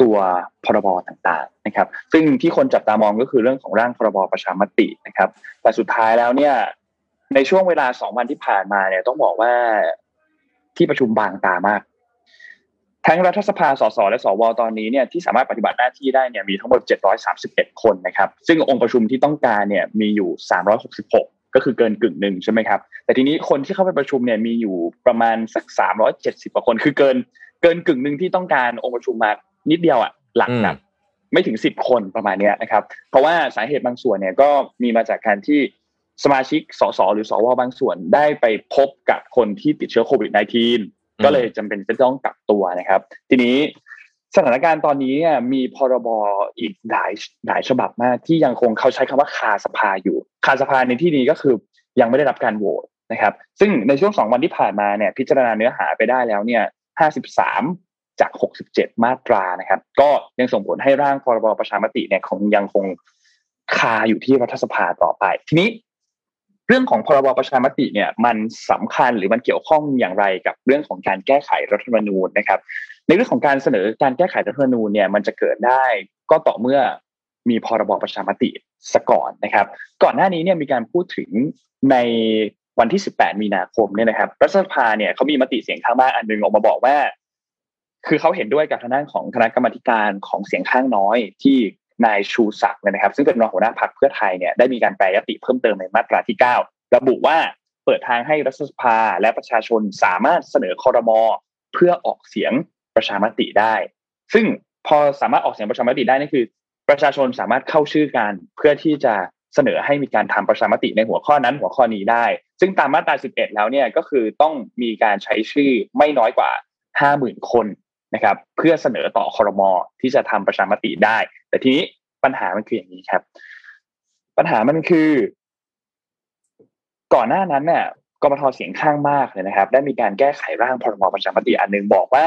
ตัวพรบต่างๆนะครับซึ่งที่คนจับตามองก็คือเรื่องของร่างพรบประชามตินะครับแต่สุดท้ายแล้วเนี่ยในช่วงเวลา2วันที่ผ่านมาเนี่ยต้องบอกว่าที่ประชุมบางตามากทั้งรัฐสภาสสและสวตอนนี้เนี่ยที่สามารถปฏิบัติหน้าที่ได้เนี่ยมีทั้งหมด731คนนะครับซึ่งองค์ประชุมที่ต้องการเนี่ยมีอยู่366ก็คือเกินกึ่งนึงใช่ไหมครับแต่ทีนี้คนที่เข้าไปประชุมเนี่ยมีอยู่ประมาณสัก370กว่าคนคือเกินกึ่งนึงที่ต้องการองค์ประชุมมานิดเดียวอ่ะหลักนะไม่ถึง10คนประมาณเนี้ยนะครับเพราะว่าสาเหตุบางส่วนเนี่ยก็มีมาจากการที่สมาชิกสสหรือสวบางส่วนได้ไปพบกับคนที่ติดเชื้อโควิด-19 ก็เลยจำเป็นจะต้องกักตัวนะครับทีนี้สถานการณ์ตอนนี้เนี่ยมีพรบอีกหลายฉบับมากที่ยังคงเขาใช้คำว่าคาสภาอยู่คาสภาในที่นี้ก็คือยังไม่ได้รับการโหวตนะครับซึ่งในช่วง2วันที่ผ่านมาเนี่ยพิจารณาเนื้อหาไปได้แล้วเนี่ย53จาก67มาตรานะครับก็ยังส่งผลให้ร่างพรบประชามติเนี่ยของยังคงคาอยู่ที่รัฐสภาต่อไปทีนี้เรื่องของพรบประชามติเนี่ยมันสำคัญหรือมันเกี่ยวข้องอย่างไรกับเรื่องของการแก้ไขรัฐธรรมนูญนะครับในเรื่องของการเสนอการแก้ไขรัฐธรรมนูญเนี่ยมันจะเกิดได้ก็ต่อเมื่อมีพรบประชามติซะก่อนนะครับก่อนหน้านี้เนี่ยมีการพูดถึงในวันที่18มีนาคมเนี่ยนะครับรัฐสภาเนี่ยเขามีมติเสียงข้างมากอันนึงออกมาบอกว่าคือเขาเห็นด้วยกับทางด้านของคณะกรรมการของเสียงข้างน้อยที่นายชูศักดิ์นะครับซึ่งเป็นรองหัวหน้าพรรคเพื่อไทยเนี่ยได้มีการแปรยติเพิ่มเติมในมาตราที่9ระบุว่าเปิดทางให้รัฐสภาและประชาชนสามารถเสนอครม.เพื่อออกเสียงประชามติได้ซึ่งพอสามารถออกเสียงประชามติได้นี่คือประชาชนสามารถเข้าชื่อกันเพื่อที่จะเสนอให้มีการทำประชามติในหัวข้อนั้นหัวข้อนี้ได้ซึ่งตามมาตรา11แล้วเนี่ยก็คือต้องมีการใช้ชื่อไม่น้อยกว่า 50,000 คน นะครับเพื่อเสนอต่อครม.ที่จะทำประชามติได้แต่ทีนี้ปัญหามันคืออย่างนี้ครับปัญหามันคือก่อนหน้านั้นเนี่ยกมธ.เสียงข้างมากเลยนะครับได้มีการแก้ไขร่างพรบประชามติอันนึงบอกว่า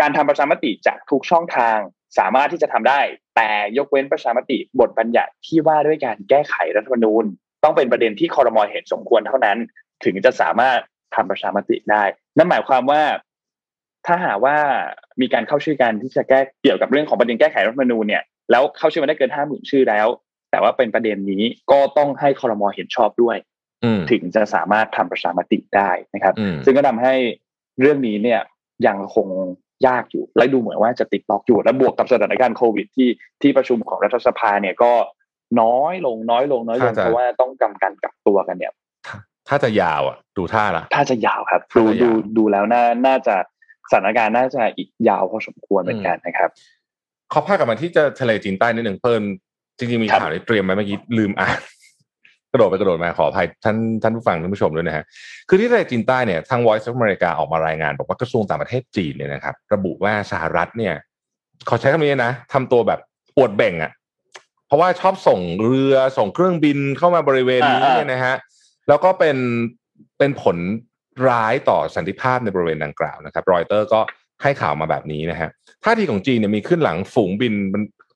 การทำประชามติจากทุกช่องทางสามารถที่จะทำได้แต่ยกเว้นประชามติบทบัญญัติที่ว่าด้วยการแก้ไขรัฐธรรมนูญต้องเป็นประเด็นที่ครม.เห็นสมควรเท่านั้นถึงจะสามารถทำประชามติได้นั่นหมายความว่าถ้าหากว่ามีการเข้าชื่อกันที่จะแก้เกี่ยวกับเรื่องของประเด็นแก้ไขรัฐธรรมนูญเนี่ยแล้วเข้าชื่อมาได้เกิน 50,000 ชื่อแล้วแต่ว่าเป็นประเด็นนี้ก็ต้องให้ครม.เห็นชอบด้วยถึงจะสามารถทำประชามติได้นะครับซึ่งก็ทำให้เรื่องนี้เนี่ยยังคงยากอยู่และดูเหมือนว่าจะติดล็อกอยู่และบวกกับสถานการณ์โควิดที่ประชุมของรัฐสภาเนี่ยก็น้อยลงเพราะว่าต้องกำกันกักตัวกันเนี่ยถ้าจะยาวอ่ะดูท่าละถ้าจะยาวครับดูแล้วน่าจะสถานการณ์น่าจะอีกยาวพอสมควรเหมือนกันนะครับขอพากลับมาที่จะทะเลจีนใต้นิดหนึ่งเพิ่มจริงๆมีข่าวได้เตรียมไว้เมื่อกี้ลืมอ่านกระโดดมาขออภัยท่านผู้ฟังท่านผู้ชมด้วยนะฮะคือที่ทะเลจีนใต้เนี่ยทาง Voice of America ออกมารายงานบอกว่ากระทรวงต่างประเทศจีนเนี่ยนะครับระบุว่าสหรัฐเนี่ยขอใช้คำนี้นะทำตัวแบบอวดเบ่งอ่ะเพราะว่าชอบส่งเรือส่งเครื่องบินเข้ามาบริเวณนี้เนี่ยนะฮะแล้วก็เป็นผลร้ายต่อสันติภาพในบริเวณดังกล่าวนะครับรอยเตอร์ก็ให้ข่าวมาแบบนี้นะฮะท่าทีของจีนเนี่ยมีขึ้นหลังฝูงบิน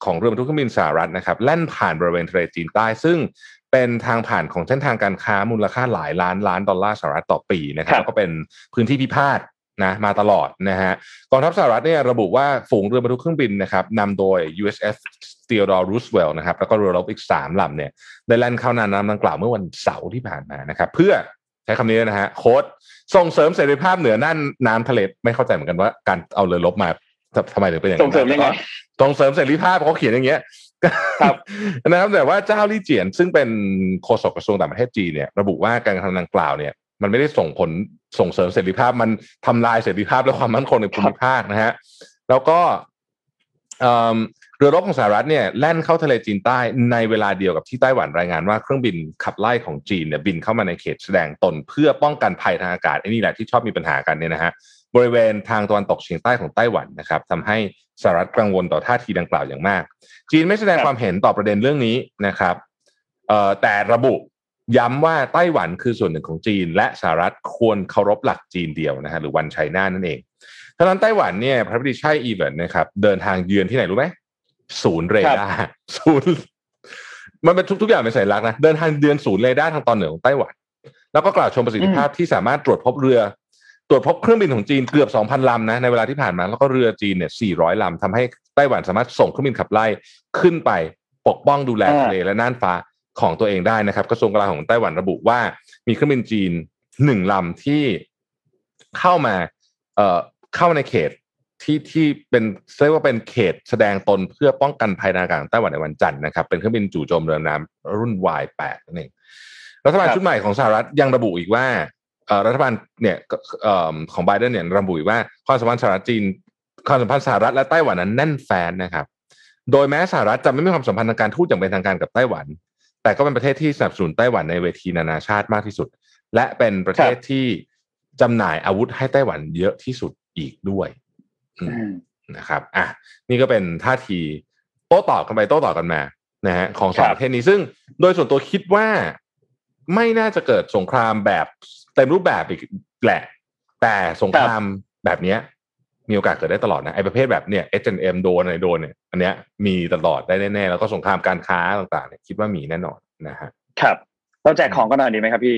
ของเรือบรรทุกเครื่องบินสหรัฐนะครับแล่นผ่านบริเวณทะเลจีนใต้ซึ่งเป็นทางผ่านของเส้นทางการค้ามูลค่าหลายล้านดอลลาร์สหรัฐต่อปีนะครับแล้วก็เป็นพื้นที่พิพาทนะมาตลอดนะฮะกองทัพสหรัฐเนี่ยระบุว่าฝูงเรือบรรทุกเครื่องบินนะครับนำโดย USS Theodore Roosevelt นะครับแล้วก็เรือรบอีก3ลำเนี่ยได้แล่นเข้าน่านน้ำดังกล่าวเมื่อวันเสาร์ที่ผ่านมานะครับเพื่อใช้คำนี้นะฮะโค้ดส่งเสริมเสรีภาพเหนือน่านน้ำทะเลไม่เข้าใจเหมือนกันว่าการเอาเรือรบมาทำไมถึงเป็นอย่างนั้นส่งเสริมยังไงส่งเสริมเสรีภาพเขาเขียนอย่างเงี้ยครับนะครับแต่ว่าเจ้าลี่เจียนซึ่งเป็นโฆษกกระทรวงต่างประเทศจีนเนี่ยระบุว่าการกระทำดังกล่าวเนี่ยมันไม่ได้ส่งผลส่งเสริมเสรีภาพมันทำลายเสรีภาพและความมั่นคงในภูมิภาคนะฮะแล้วก็เรือรบของสหรัฐเนี่ยแล่นเข้าทะเลจีนใต้ในเวลาเดียวกับที่ไต้หวันรายงานว่าเครื่องบินขับไล่ของจีนเนี่ยบินเข้ามาในเขตแสดงตนเพื่อป้องกันภัยทางอากาศไอ้นี่แหละที่ชอบมีปัญหากันเนี่ยนะฮะบริเวณทางตะวันตกเฉียงใต้ของไต้หวันนะครับทำให้สหรัฐกังวลต่อท่าทีดังกล่าวอย่างมากจีนไม่แสดงความเห็นต่อประเด็นเรื่องนี้นะครับแต่ระบุย้ำว่าไต้หวันคือส่วนหนึ่งของจีนและสหรัฐควรเคารพหลักจีนเดียวนะฮะหรือวันไชน่านั่นเองทางไต้หวันเนี่ยพระบดีไช่อีเวินนะครับเดินทางเยือนที่ไหนรู้ไหมศูนย์เรดาร์ศูนย์มันเป็นทุกอย่างเป็นสัญลักษณ์นะเดินทางเยือนศูนย์เรดาร์ทางตอนเหนือของไต้หวันแล้วก็กล่าวชมประสิทธิภาพที่สามารถตรวจพบเครื่องบินของจีนเกือบ 2,000 ลำนะในเวลาที่ผ่านมาแล้วก็เรือจีนเนี่ย400 ลำทำให้ไต้หวันสามารถส่งเครื่องบินขับไล่ขึ้นไปปกป้องดูแลทะเลและน่านฟ้าของตัวเองได้นะครับกระทรวงกลาโหมของไต้หวันระบุว่ามีเครื่องบินจีน1ลำที่เข้ามาในเขตที่เป็นเรียกว่าเป็นเขตแสดงตนเพื่อป้องกันภัยทางอากาศของไต้หวันในวันจันทร์นะครับเป็นเครื่องบินจู่โจมเรือดำน้ำรุ่น Y8 นั่นเองรัฐบาลชุดใหม่ของสหรัฐยังระบุอีกว่ารัฐบาลเนี่ยของไบเดนเนี่ยระบุว่าความสัมพันธ์สหรัฐและไต้หวันนั้นแน่นแฟ้นนะครับโดยแม้สหรัฐจะไม่มีความสัมพันธ์ทางการทูตอย่างเป็นทางการกับไต้หวันแต่ก็เป็นประเทศที่สนับสนุนไต้หวันในเวทีนานาชาติมากที่สุดและเป็นประเทศที่จำหน่ายอาวุธให้ไต้หวันเยอะที่สุดอีกด้วยนะครับอ่ะนี่ก็เป็นท่าทีโต้ตอบกันไปโต้ตอบกันมานะฮะของสองประเทศนี้ซึ่งโดยส่วนตัวคิดว่าไม่น่าจะเกิดสงครามแบบเต็มรูปแบบอีกแหละแต่สงครามแบบนี้มีโอกาสเกิดได้ตลอดนะไอ้ประเภทแบบเนี่ย H&M โดนเนี่ยอันเนี้ยมีตลอดได้แน่ๆแล้วก็สงครามการค้าต่างๆเนี่ยคิดว่ามีแน่นอนนะฮะครับเราแจกของกันหน่อยดีไหมครับพี่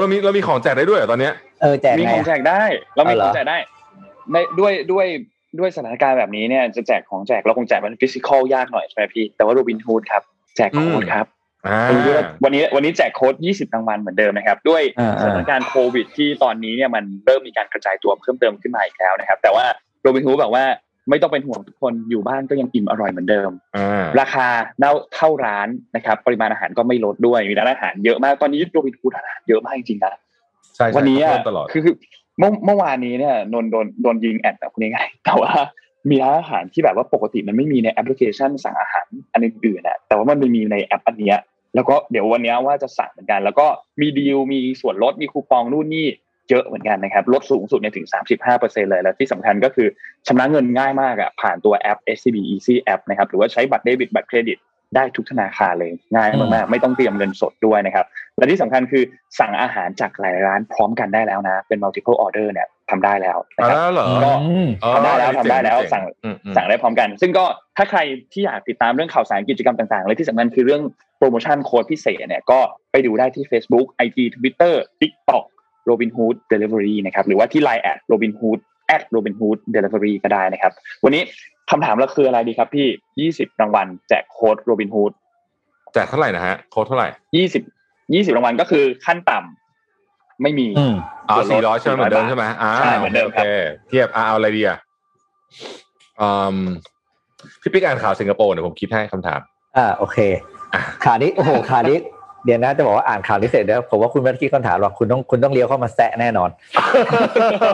เรามีของแจกได้ด้วยเหรอตอนเนี้ยแจกมีของแจกได้เรามีของแจกได้ในด้วยสถานการณ์แบบนี้เนี่ยจะแจกของแจกเราคงแจกเป็นฟิสิคอลยากหน่อยใช่ไหมพี่แต่ว่า Robinhood ครับแจกโค้ดครับวันนี้แจกโค้ด20รางวัลเหมือนเดิมนะครับด้วยสถานการณ์โควิดที่ตอนนี้เนี่ยมันเริ่มมีการกระจายตัวเพิ่มเติมขึ้นมาอีกแล้วนะครับแต่ว่าโรบินฮูดบอกว่าไม่ต้องเป็นห่วงทุกคนอยู่บ้านก็ยังอิ่มอร่อยเหมือนเดิมราคาเท่าร้านนะครับปริมาณอาหารก็ไม่ลดด้วยมีร้านอาหารเยอะมากตอนนี้โรบินฮูดอาหารเยอะมากจริงๆนะใช่วันนี้คือเมื่อวานนี้เนี่ยโดนยิงแอดแบบง่ายๆแต่ว่ามีร้านอาหารที่แบบว่าปกติมันไม่มีในแอปพลิเคชันสั่งอาหารอันอื่นๆนะแต่ว่ามันมีในแอปอันนี้แล้วก็เดี๋ยววันนี้ว่าจะสั่งเหมือนกันแล้วก็มีดีลมีส่วนลดมีคูปองนู่นนี่ เยอะเหมือนกันนะครับลดสูงสุดเนี่ยถึง 35% เลยและที่สำคัญก็คือชำระเงินง่ายมากอ่ะผ่านตัวแอป SCB Easy App นะครับหรือว่าใช้บัตรเดบิตบัตรเครดิตได้ทุกธนาคารเลยง่ายมากๆไม่ต้องเตรียมเงินสดด้วยนะครับและที่สำคัญคือสั่งอาหารจากหลายร้านพร้อมกันได้แล้วนะเป็น multiple order เนี่ยทำได้แล้วนะครับก็ทำได้แล้วสั่งได้พร้อมกันซึ่งก็ถ้าใครที่อยากติดตามเรื่องข่าวสารกิจกรรมต่างๆและที่สำคัญคือเรื่องโปรโมชั่นโค้ดพิเศษเนี่ยก็ไปดูได้ที่ Facebook IG Twitter TikTok Robinhood Delivery นะครับหรือว่าที่ LINE @Robinhood Delivery ก็ได้นะครับวันนี้คำถามเราคืออะไรดีครับพี่20รางวัลแจกโค้ด Robinhood แจกเท่าไหร่นะฮะโค้ดเท่าไหร่20รางวัลก็คือขั้นต่ำไม่มี400ใช่ไหมเหมือนเดิมใช่ไหมใช่เหมือนเดิมครับเทียบเอาอะไรดีอ่ะพี่ปิ๊กอ่านข่าวสิงคโปร์เดี๋ยวผมคิดให้คำถามโอเคข่าวนี้โอ้โหข่าวนี้เดี๋ยวนะจะบอกว่าอ่านข่าวนี้เสร็จแล้วผมว่าคุณไม่ได้คิดคำถามหรอกคุณต้องเลี้ยวเข้ามาแซะแน่นอน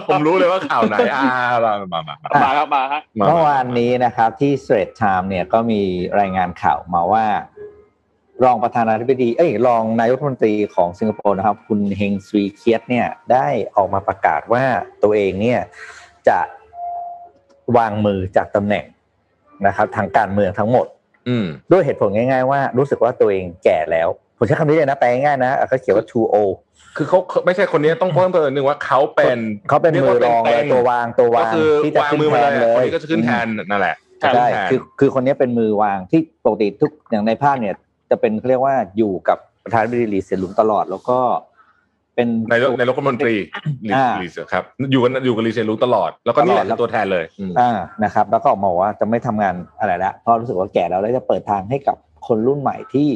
ผมรู้เลยว่าข่าวไหนมาเมื่อวานนี้นะครับที่ Straits Times เนี่ยก็มีรายงานข่าวมาว่ารองประธานาธิบดีรองนายกรัฐมนตรีของสิงคโปร์นะครับคุณเฮงซุยเคียตเนี่ยได้ออกมาประกาศว่าตัวเองเนี่ยจะวางมือจากตำแหน่งนะครับทางการเมืองทั้งหมดด้วยเหตุผลง่ายๆว่ารู้สึกว่าตัวเองแก่แล้วผมใช้คำนี้เลยนะแปลง่ายๆนะเขาเขียนว่า 2O คือเขาไม่ใช่คนนี้ต้องเพิ่มเติมหนึ่งว่าเขาเป็นมือรองตัววางที่จะขึ้นแทนเลยคนนี้ก็จะขึ้นแทนนั่นแหละใช่คือคนนี้เป็นมือวางที่ปกติทุกอย่างในภาพเนี่ยจะเป็นเรียกว่าอยู่กับประธานาธิบดีหลีเสี่ยหลุงตลอดแล้วก็เป็นนายกรัฐมนตรีหลีเสี่ยครับอยู่กับหลีเสี่ยหลุงตลอดแล้วก็นี่แหละตัวแทนเลยนะครับแล้วก็ออกมาว่าจะไม่ทำงานอะไรละเพราะรู้สึกว่าแก่แล้วแล้วจะเปิดทางให้กับคนรุ่นใหม่ที่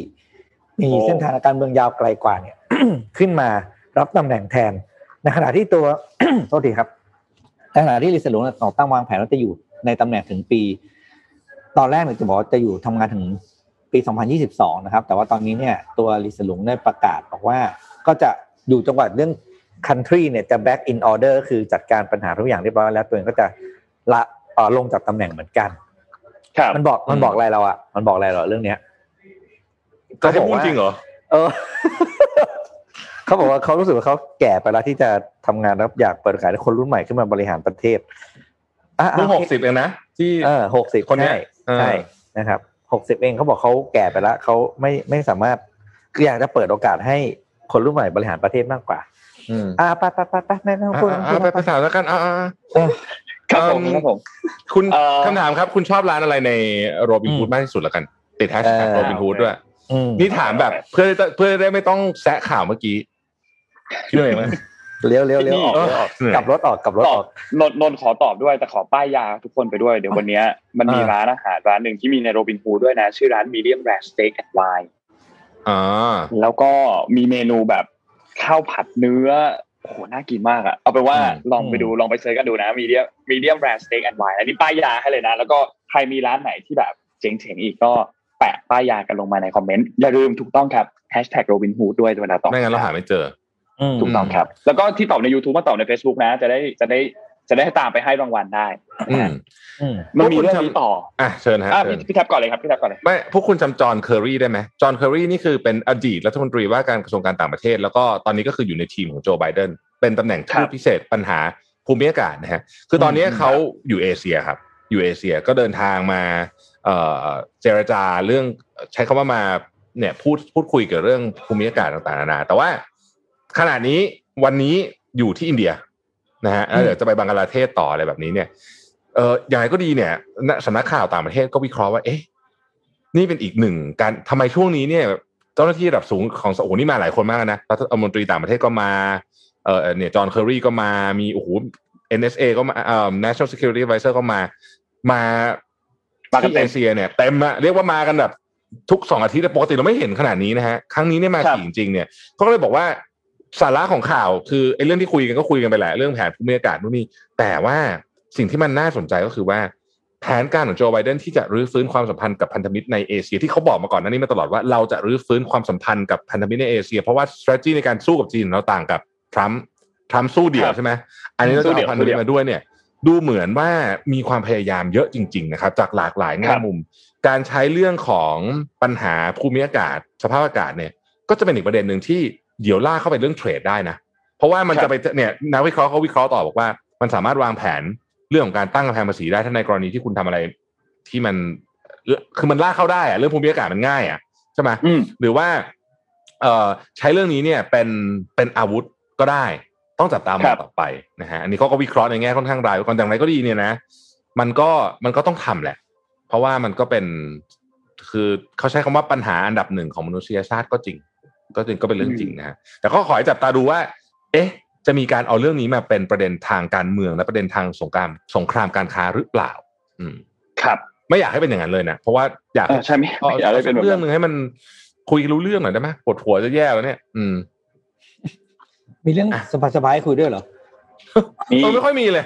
มีเส้นทางการเมืองยาวไกลกว่าเนี่ย ขึ้นมารับตำแหน่งแทนในขณะที่ตัว โทษทีครับในขณะที่หลีเสี่ยหลุงออกตั้งวางแผนว่าจะอยู่ในตำแหน่งถึงปีตอนแรกเนี่ยจะบอกจะอยู่ทำงานถึงปี2022นะครับแต่ว่าตอนนี้เนี่ยตัวหลีเสี่ยหลุงได้ประกาศบอกว่าก็จะอยู่จังหวัดเรื่อง country เนี่ยจะ back in order คือจัดการปัญหาทุกอย่างเรียบร้อยแล้วตัวเองก็จะละลงจากตำแหน่งเหมือนกันครับมันบอกอะไรเราอ่ะมันบอกอะไรเราเรื่องเนี้ยจะให้พูดจริงเหรอเขาบอกว่าเขารู้สึกว่าเขาแก่ไปแล้วที่จะทำงานรับอยากเปิดโอกาสให้คนรุ่นใหม่ขึ้นมาบริหารประเทศรุ่น60เองนะที่60คนนี้ใช่นะครับ60เองเขาบอกเขาแก่ไปแล้วเขาไม่สามารถอยากจะเปิดโอกาสให้คนรุ่นใหม่บริหารประเทศมากกว่าไปไม่ต้องพูดไปภาษาแล้วกันครับผมคุณคำถามครับคุณชอบร้านอะไรในโรบินฮูดมากที่สุดแล้วกันติดแฮชแท็กโรบินฮูดด้วยนี่ถามแบบเพื่อได้ไม่ต้องแซะข่าวเมื่อกี้คิดอะไรมั้ยเลี้ยวออกกลับรถออกนนขอตอบด้วยแต่ขอป้ายยาทุกคนไปด้วยเดี๋ยววันนี้มันมีร้านอาหารร้านนึงที่มีในโรบินฮูดด้วยนะชื่อร้าน Medium Rare Steak and Wine แล้วก็มีเมนูแบบข้าวผัดเนื้อโอ้โหน่ากินมากอ่ะเอาไปว่าลองไปเสิร์ชกันดูนะ Medium Rare Steak and Wine อันนี้ป้ายยาให้เลยนะแล้วก็ใครมีร้านไหนที่แบบเจ๋งๆอีกก็แปะป้ายยากันลงมาในคอมเมนต์อย่าลืมถูกต้องครับ#Robinhood ด้วยเวลาตอบไม่งั้นเราหาไม่เจอถูกต้องครับแล้วก็ที่ตอบใน YouTube มาตอบใน Facebook นะจะได้ตามไปให้รางวัลได้มันมีเรื่องนี้ต่อเชิญฮะพี่ทับก่อนเลยครับพี่ทับก่อนเลยไม่พวกคุณจำจอห์นเคอร์รีได้ไหมจอห์นเคอร์รีนี่คือเป็นอดีตรัฐมนตรีว่าการกระทรวงการต่างประเทศแล้วก็ตอนนี้ก็คืออยู่ในทีมของโจไบเดนเป็นตำแหน่งทูตพิเศษปัญหาภูมิอากาศนะฮะคือตอนนี้เขาอยู่เอเชียครับอยู่เอเชียก็เดินทางมาเจรจาเรื่องใช้คำว่ามาเนี่ยพูดคุยเกี่ยวเรื่องภูมิอากาศต่างๆนานาแต่ว่าขณะนี้วันนี้อยู่ที่อินเดียนะฮะเดี๋ยวจะไปบังกลาเทศต่ออะไรแบบนี้เนี่ยอย่างไรก็ดีเนี่ยสำนักข่าวต่างประเทศก็วิเคราะห์ว่าเอ๊ะนี่เป็นอีกหนึ่งการทำไมช่วงนี้เนี่ยเจ้าหน้าที่ระดับสูงของโอ้โหนี่มาหลายคนมากนะรัฐมนตรีต่างประเทศก็มาเนี่ยจอห์นเคอร์รีก็มามีโอ้โห NSA ก็มาNational Security Advisor ก็มาที่เอเชียเนี่ยเต็มอะเรียกว่ามากันแบบทุก2อาทิตย์ปกติเราไม่เห็นขนาดนี้นะฮะครั้งนี้เนี่ยมาถี่จริงๆเนี่ยเขาก็เลยบอกว่าสาระของข่าวคือไอ้เรื่องที่คุยกันก็คุยกันไปแหละเรื่องแผนภูมิอากาศนู่นนี่แต่ว่าสิ่งที่มันน่าสนใจก็คือว่าแผนการของโจไบเดนที่จะรื้อฟื้นความสัมพันธ์กับพันธมิตรในเอเชียที่เขาบอกมาก่อนหน้านี้มาตลอดว่าเราจะรื้อฟื้นความสัมพันธ์กับพันธมิตรในเอเชียเพราะว่า strategy ในการสู้กับจีนเราต่างกับทรัมป์สู้เดี่ยวใช่ไหมอันนี้เราจะเอาพันธมิตรมาด้วยเนี่ยดูเหมือนว่ามีความพยายามเยอะจริงๆนะครับจากหลากหลายแง่มุมการใช้เรื่องของปัญหาภูมิอากาศสภาพอากาศเนี่ยก็จะเป็นอีกประเด็นหนึ่งที่เดี๋ยวลากเข้าไปเรื่องเทรดได้นะ เพราะว่ามันจะไปเนี่ยนักวิเคราะห์เขาวิเคราะห์ต่อบอกว่ามันสามารถวางแผนเรื่องของการตั้งกำแพงภาษีได้ถ้าในกรณีที่คุณทำอะไรที่มันคือมันล่าเข้าได้อะเรื่องภูมิอากาศมันง่ายอะใช่ไหมหรือว่าใช้เรื่องนี้เนี่ยเป็นอาวุธก็ได้ต้องจับตามต่อไปนะฮะอันนี้เขาก็วิเคราะห์ในแง่ค่อนข้างรายว่าก่อนอย่างไรก็ดีเนี่ยนะมันก็ต้องทำแหละเพราะว่ามันก็เป็นคือเขาใช้คำว่าปัญหาอันดับหนึ่งของมนุษยชาติก็จริงก็เป็นเรื่องจริงนะฮะแต่ก็ขอให้จับตาดูว่าเอ๊ะจะมีการเอาเรื่องนี้มาเป็นประเด็นทางการเมืองและประเด็นทางสงครามการค้าหรือเปล่าครับไม่อยากให้เป็นอย่างนั้นเลยนะเพราะว่าอยากใช่ไหมอยากให้เป็นเรื่องนึงให้มันคุยรู้เรื่องหน่อยได้ไหมปวดหัวจะแย่แล้วเนี่ยมีเรื่องสบายๆคุยด้วยเหรอเราไม่ค่อยมีเลย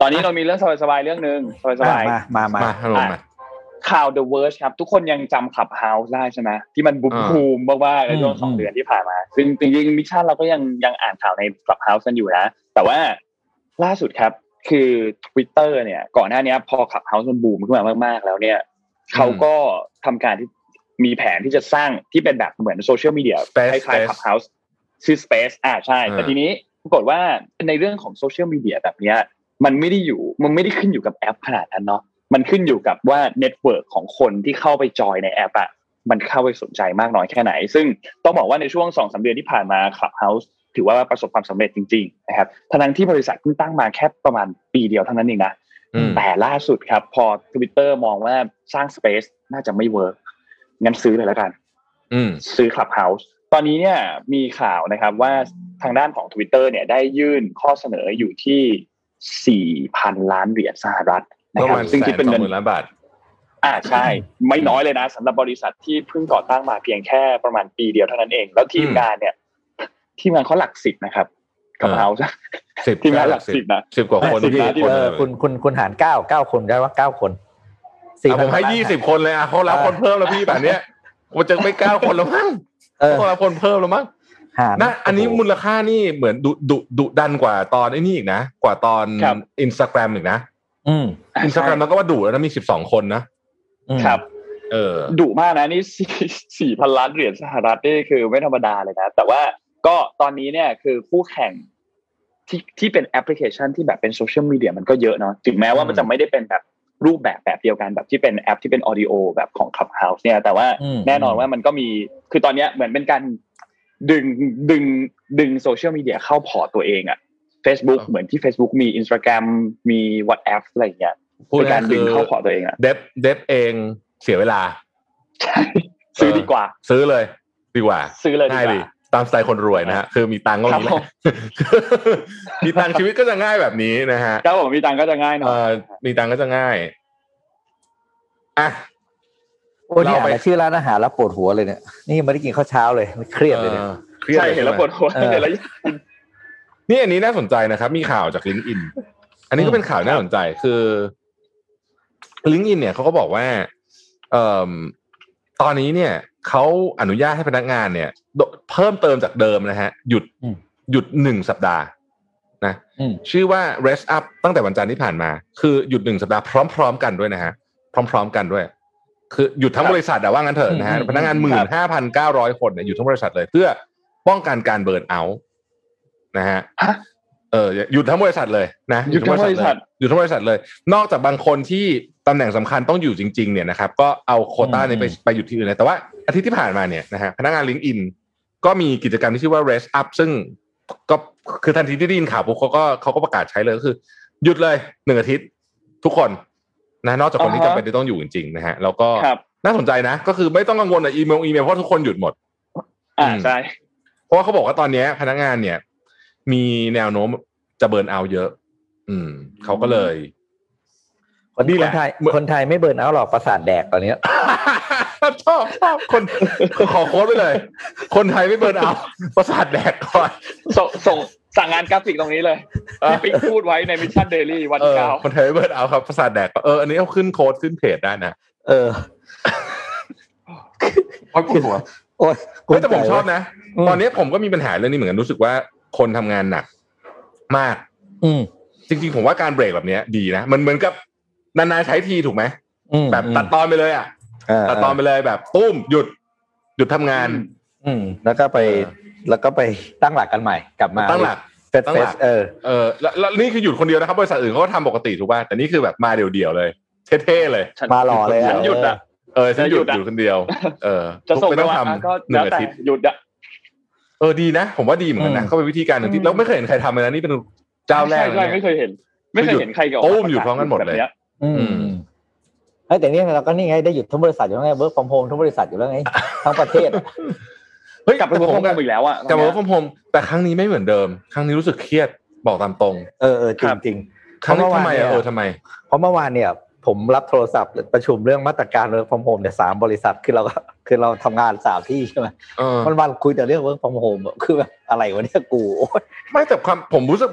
ตอนนี้เรามีเรื่องสบายๆเรื่องนึงสบายๆมาข่าว The Verge ครับทุกคนยังจำ Clubhouse ได้ใช่ไหมที่มันบูมมากๆในช่วง2เดือนที่ผ่านมาซึ่งจริงๆมิชชั่นเราก็ยังอ่านข่าวใน Clubhouse กันอยู่นะแต่ว่าล่าสุดครับคือ Twitter เนี่ยก่อนหน้านี้พอ Clubhouse มันบูมขึ้นมามากๆแล้วเนี่ยเขาก็ทำการที่มีแผนที่จะสร้างที่เป็นแบบเหมือนโซเชียลมีเดียคล้ายๆ Clubhouse ชื่อ Space ใช่แต่ทีนี้ปรากฏว่าในเรื่องของโซเชียลมีเดียแบบเนี้ยมันไม่ได้ขึ้นอยู่กับแอปขนาดนั้นเนาะมันขึ้นอยู่กับว่าเน็ตเวิร์กของคนที่เข้าไปจอยในแอปอ่ะมันเข้าไปสนใจมากน้อยแค่ไหนซึ่งต้องบอกว่าในช่วง 2-3 เดือนที่ผ่านมา Clubhouse ถือว่าประสบความสำเร็จจริงๆนะครับทั้งที่บริษัทเพิ่งตั้งมาแค่ประมาณปีเดียวเท่านั้นเองนะแต่ล่าสุดครับพอ Twitter มองว่าสร้าง Space น่าจะไม่เวิร์กงั้นซื้อเลยแล้วกันซื้อ Clubhouse ตอนนี้เนี่ยมีข่าวนะครับว่าทางด้านของ Twitter เนี่ยได้ยื่นข้อเสนออยู่ที่ 4,000 ล้านเหรียญสหรัฐนะครับซึ่งคิดเป็นเงินล้านบาทใช่ไม่น้อยเลยนะสำหรับบริษัทที่เพิ่งก่อตั้งมาเพียงแค่ประมาณปีเดียวเท่านั้นเองแล้วทีมงานเขาหลัก10นะครับกับเฮาส์ทีมงานหลัก10นะ10กว่าคนคุณหาร9คนได้ว่า9คน4ผมให้20คนเลยอ่ะเขารับคนเพิ่มแล้วพี่แบบเนี้ยมันจะไม่9คนแล้วมั้งเขารับคนเพิ่มแล้วมั้งนะอันนี้มูลค่านี่เหมือนดุดันกว่าตอนไอ้นี่อีกนะกว่าตอน Instagram อีกนะInstagram มันก็ว่าดุแล้วนะมี12คนนะครับดุมากนะนี่ 4,000 ล้านเหรียญสหรัฐนี่คือไม่ธรรมดาเลยนะแต่ว่าก็ตอนนี้เนี่ยคือคู่แข่งที่เป็นแอปพลิเคชันที่แบบเป็นโซเชียลมีเดียมันก็เยอะเนาะถึงแม้ว่ามันจะไม่ได้เป็นแบบรูปแบบเดียวกันแบบที่เป็นแอปที่เป็นออดิโอแบบของ Clubhouse เนี่ยแต่ว่าแน่นอนว่ามันก็มีคือตอนนี้เหมือนเป็นการดึงโซเชียลมีเดียเข้าพอร์ตตัวเองอะ Facebook เหมือนที่ Facebook มี Instagram มี WhatsApp อะไรอย่างเงี้ยเป็นการดึงเข้าพอร์ตตัวเองอะเดฟเองเสียเวลาใช่ซื้อดีกว่าซื้อเลยดีกว่าตามสไตล์คนรวยนะฮะคือมีตังค์ก็มีแล้วมีตังค์ชีวิตก็จะง่ายแบบนี้นะฮะครับผมมีตังค์ก็จะง่ายเนาะมีตังค์ก็จะง่ายอ่ะโอ้ยเนี่ยชื่อร้านอาหารแล้วปวดหัวเลยเนี่ยนี่ไม่ได้กินข้าวเช้าเลยเครียดเลยเนี่ยใช่เห็นแล้วปวดหัวเลยแล้วนี่อันนี้น่าสนใจนะครับมีข่าวจาก LinkedIn อันนี้ก็เป็นข่าวน่าสนใจคือ LinkedIn เนี่ยเขาก็บอกว่าตอนนี้เนี่ยเขาอนุญาตให้พนักงานเนี่ยเพิ่มเติมจากเดิมนะฮะหยุด1สัปดาห์นะชื่อว่า rest up ตั้งแต่วันจันทร์ที่ผ่านมาคือหยุด1สัปดาห์พร้อมๆกันด้วยนะฮะพร้อมๆกันด้วยคือหยุดทั้งบริษัทแต่ว่างั้นเถอะนะฮะพนักงาน 15,900 คนเนี่ยหยุดทั้งบริษัทเลยเพื่อป้องกันการเบิร์นเอาท์นะฮะหยุดทั้งบริษัทเลยนะหยุดทั้งบริษัทเลยนอกจากบางคนที่ตำแหน่งสำคัญต้องอยู่จริงๆเนี่ยนะครับก็เอาโควต้านี้ไปหยุดที่อื่นเลยแต่ว่าอาทิตย์ที่ผ่านมาเนี่ยนะฮะพนักงาน LinkedIn ก็มีกิจกรรมที่ชื่อว่า Rest Up ซึ่งก็คือทันทีที่ได้ยินข่าวพวกเขาก็ประกาศใช้เลยก็คือหยุดเลย1อาทิตย์ทุกคนนะนอกจากคนที่จำเป็นที่ต้องอยู่จริงๆนะฮะแล้วก็น่าสนใจนะก็คือไม่ต้องกังวลในอีเมลเพราะทุกคนหยุดหมดใช่เพราะว่าเขาบอกว่าตอนนี้พนักงานเนี่ยมีแนวโน้มจะเบิร์นเอาเยอะเขาก็เลยคนไทยไม่เบิร์นเอาหรอกประสาทแดกตอนนี้ชอบคนขอโค้ดไปเลยคนไทยไม่เบิร์นเอาประสาทแดกก่อนสั่งงานกราฟิกตรงนี้เลยที่ปิ๊กพูดไว้ใน Mission Daily วันเก่าคนไทยเบิร์นเอาครับประสาทแดกอันนี้เอาขึ้นโค้ดขึ้นเพจได้นะโอ๊ยคุณหัวโอ๊ยแต่ผมชอบนะตอนนี้ผมก็มีปัญหาเรื่องนี้เหมือนกันรู้สึกว่าคนทำงานหนักมากจริงๆผมว่าการเบรกแบบนี้ดีนะมันเหมือนกับนานๆใช้ทีถูกไหมแบบตัดตอนไปเลยอ่ะตัดตอนไปเลยแบบตุ้มหยุดทำงานแล้วก็ไป แล้วก็ไปตั้งหลักกันใหม่กลับมาตั้งหลักFed แล้วนี่คือหยุดคนเดียวนะครับบริษัทอื่นเขาก็ทำปกติถูกป่ะแต่นี่คือแบบมาเดี่ยวๆเลยเท่ๆเลยมาหล่อเลยฉันหยุดอ่ะฉันหยุดอยู่คนเดียวจะส่งไปทำ1อาทิตย์หยุดอ่ะดีนะผมว่าดีเหมือนกันนะเข้าไปวิธีการ1อาทิตย์แล้วไม่เคยเห็นใครทำเลยนะนี่เป็นเจ้าแรกเลยไม่เคยเห็นใครกับโอ้มอยู่พร้อมกันหมดเลยแต่เนี่ยเราก็นี่ไงได้หยุดทั้งบริษัทอยู่แล้วไงเวิร์คฟอร์มโฮมทั้งบริษัทอยู่แล้วไงทั้งประเทศกลับไปผมกันอีกแล้วอ่ะกลับมาผมแต่ครั้งนี้ไม่เหมือนเดิมครั้งนี้รู้สึกเครียดบอกตามตรงจริงครั้งนี้ทำไมทำไมเพราะเมื่อวานเนี่ยผมรับโทรศัพท์ประชุมเรื่องมาตรการ work from home เนี่ย3บริษัทคือเราทำงาน3ที่ใช่มั้ยวันๆคุยแต่เรื่อง work from home คือแบบอะไรวะเนี่ยกูไม่แต่ความผมรู้สึก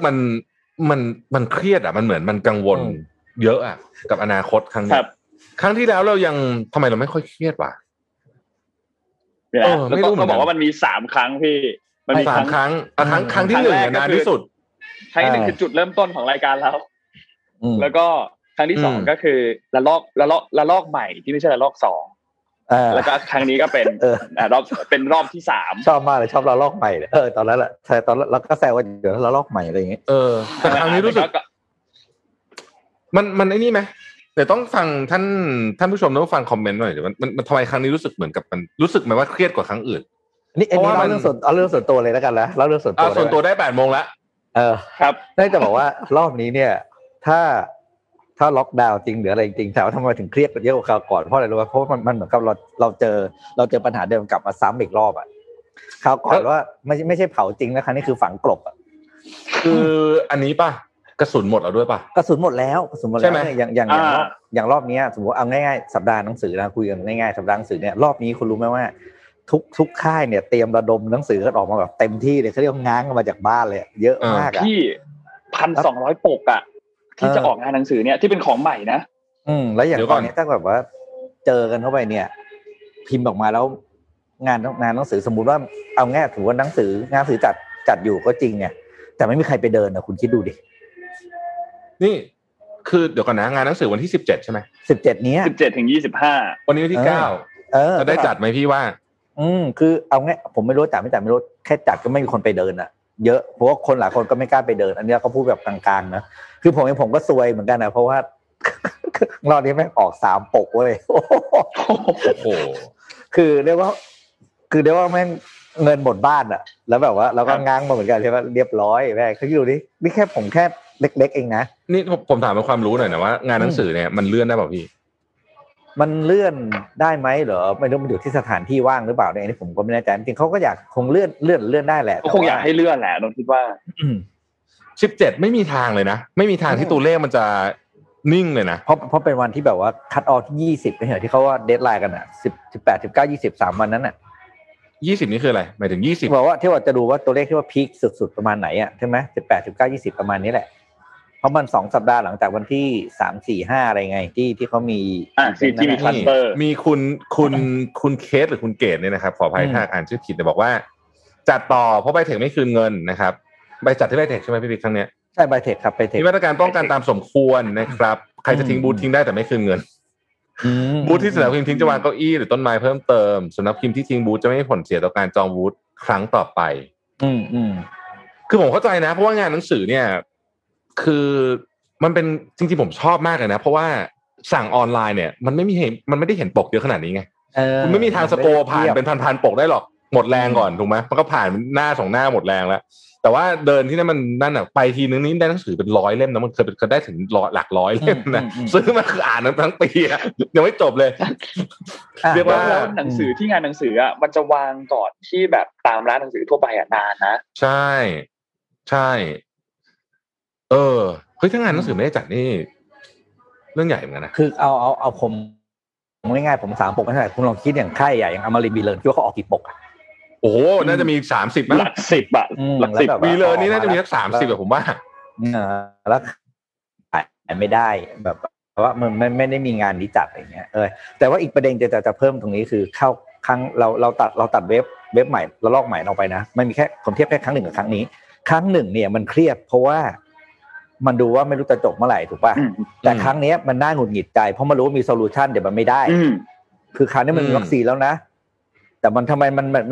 มันเครียดอ่ะมันเหมือนมันกังวลเยอะอ่ะกับอนาคตครั้งนี้ครั้งที่แล้วเรายังทำไมเราไม่ค่อยเครียดวะแล้วก็บอกว่ามันมี3ครั้งพี่มันมี3ครั้งครั้งที่1นานที่สุดครั้งนึงคือจุดเริ่มต้นของรายการแล้วแล้วก็ครั้งที่2ก็คือระลอกใหม่ที่ไม่ใช่ระลอก2แล้วก็ครั้งนี้ก็เป็นรอบที่3ชอบมากเลยชอบระลอกใหม่ตอนนั้นแหละใช่ตอนแล้วก็แซวว่าเดี๋ยวระลอกใหม่อะไรอย่างเงี้ยแต่ครั้งนี้รู้สึกมันไอ้นี่มั้ยแต่ต้องฟังท่านผู้ชมแล้วฟังคอมเมนต์หน่อยเดี๋ยวมันทำไมครั้งนี้รู้สึกเหมือนกับมันรู้สึกไหมว่าเครียดกว่าครั้งอื่นนี่เราเรื่องส่วนตัวเลยแล้วกันนะเราเรื่องส่วนตัวส่วนตัวได้ 8:00 นละครับได้จะบอกว่ารอบนี้เนี่ยถ้าล็อกดาวน์จริงหรืออะไรจริงๆถามว่าทำไมถึงเครียดกว่าเยอะกว่าคราวก่อนเพราะอะไรรู้ป่ะเพราะมันเหมือนกับเราเจอปัญหาเดิมกลับมาซ้ำอีกรอบอ่ะคราวก่อนว่าไม่ใช่เผาจริงนะครั้งนี้คือฝังกลบอ่ะคืออันนี้ป่ะกระสุนหมดแล้วด้วยป่ะกระสุนหมดแล้วใช่ไหมอย่างรอบนี้สมมติเอาง่ายๆสัปดาห์หนังสือนะคุยกันง่ายๆสัปดาห์หนังสือเนี่ยรอบนี้คุณรู้ไหมว่าทุกค่ายเนี่ยเตรียมระดมหนังสือกันออกมาแบบเต็มที่เลยเขาเรียกง้างมาจากบ้านเลยเยอะมากที่ 1,200 ปกอ่ะที่จะออกงานหนังสือเนี่ยที่เป็นของใหม่นะแล้วอย่างตอนนี้ถ้าแบบว่าเจอกันเข้าไปเนี่ยพิมพ์ออกมาแล้วงานหนังสือสมมติว่าเอาง่ายถือว่าหนังสืองานหนังสือจัดอยู่ก็จริงเนี่ยแต่ไม่มีใครไปเดินนะคุณคิดดูดินี่คือเดี๋ยวก่อนนะงานหนังสือวันที่17ใช่มั้ย17เนี้ย17ถึง25วันนี้วันที่9จะได้จัดมั้ยพี่ว่าคือเอางี้ผมไม่รู้จัดไม่จัดไม่รู้แค่จัดก็ไม่มีคนไปเดินน่ะเยอะเพราะว่าคนหลายคนก็ไม่กล้าไปเดินอันนี้ก็พูดแบบกลางๆนะคือผมก็ซวยเหมือนกันนะเพราะว่ารอบนี้แม่งออก3ปกเว้ยโอ้คือเรียกว่าแม่งเงินหมดบ้านน่ะแล้วแบบว่าเราก็ง้างมาเหมือนกันใช่ป่ะเรียบร้อยแม่งคือดูดินี่แค่ผมแค่เล็กๆเองนะนี่ผมถามเป็นความรู้หน่อยนะว่างานหนังสือเนี่ยมันเลื่อนได้เปล่าพี่มันเลื่อนได้ไหมเหรอไม่รู้มันอยู่ที่สถานที่ว่างหรือเปล่าเนี่ยอันนี้ผมก็ไม่แน่ใจจริงๆเขาก็อยากคงเลื่อนได้แหละก็คงอยากให้เลื่อนแหละเราคิดว่า17ไม่มีทางเลยนะไม่มีทางที่ตัวเลขมันจะนิ่งเลยนะเพราะเป็นวันที่แบบว่าคัทออฟ20ไม่เหรอที่เขาว่าเดดไลน์กันอ่ะ18 19 20 3วันนั้นน่ะ20นี่คืออะไรหมายถึง20บอกว่าที่ว่าจะดูว่าตัวเลขที่ว่าพีคสุดๆประมาณไหนอ่ะใช่มั้ย18 19 20ประมาณนี้แหละเพราะมัน2สัปดาห์หลังจากวันที่3 4 5อะไรไงที่เขามีที่มีคลัสเตอร์มีคุณเคสหรือคุณเกดเนี่ยนะครับขออภัยถ้าอ่านชื่อผิดแต่บอกว่าจัดต่อเพราะไบเทคไม่คืนเงินนะครับใบจัดที่ไบเทคใช่มั้ยพี่บิ๊กครั้งเนี้ยใช่ไบเทคครับไบเทคมีมาตรการป้องกันตามสมควรนะครับใครจะทิ้งบูธทิ้งได้แต่ไม่คืนเงินบูธที่สนามพิมพ์ทิ้งจะวางเก้าอี้หรือต้นไม้เพิ่มเติมสำนักพิมพ์ที่ทิ้งบูธจะไม่มีผลเสียต่อการจองบูธครั้งต่อไปคือผมเข้าใจนะเพราะว่างานหนังสือเนี่ยคือมันเป็นจริงๆผมชอบมากเลยนะเพราะว่าสั่งออนไลน์เนี่ยมันไม่ได้เห็นปกเยอะขนาดนี้ไงมันไม่มีทางสโกผ่านเป็นพันๆปกได้หรอกหมดแรงก่อนถูกไหมมันก็ผ่านหน้าสองหน้าหมดแรงแล้วแต่ว่าเดินที่นั่นมันนั่นอ่ะไปทีนึงนี่ได้หนังสือเป็นร้อยเล่มนะมันเคยได้ถึงหลักร้อยเล่มนะซื้อมาคืออ่านทั้งปียังไม่จบเลยเรียกว่าหนังสือที่งานหนังสืออ่ะมันจะวางก่อนที่แบบตามร้านหนังสือทั่วไปอ่ะนานนะใช่ใช่เฮ้ยถ้างานหนังสือไม่ได้จัดนี่เรื่องใหญ่เหมือนกันนะคือเอาผมง่ายๆผม3ปกไม่เท่าไหร่คุณลองคิดอย่างค่ายใหญ่อย่างอมรินทร์บีเลินคิดว่าเขาออกกี่ปกอ่ะโอ้โหน่าจะมี30มั้ยหลัก10อ่ะหลัก10บีเลินนี่น่าจะมีสัก30อ่ะผมว่าแล้วขายไม่ได้แบบว่ามันไม่ได้มีงานนี้จัดอะไรเงี้ยแต่ว่าอีกประเด็นจะเพิ่มตรงนี้คือเข้าครั้งเราตัดเว็บใหม่ระลอกใหม่ออกไปนะไม่มีแค่ผมเทียบแค่ครั้ง1กับครั้งนี้ครั้ง1เนี่ยมันเครียดเพราะว่ามันดูว่าไม่รู้จะจบเมื่อไหร่ถูกป่ะแต่ครั้งนี้มันน่าหงุดหงิดใจเพราะมันรู้ว่ามีโซลูชันเดี๋ยวมันไม่ได้คือคราวนี้มันมีวัคซีนแล้วนะ แต่มันทำไมมันแบบ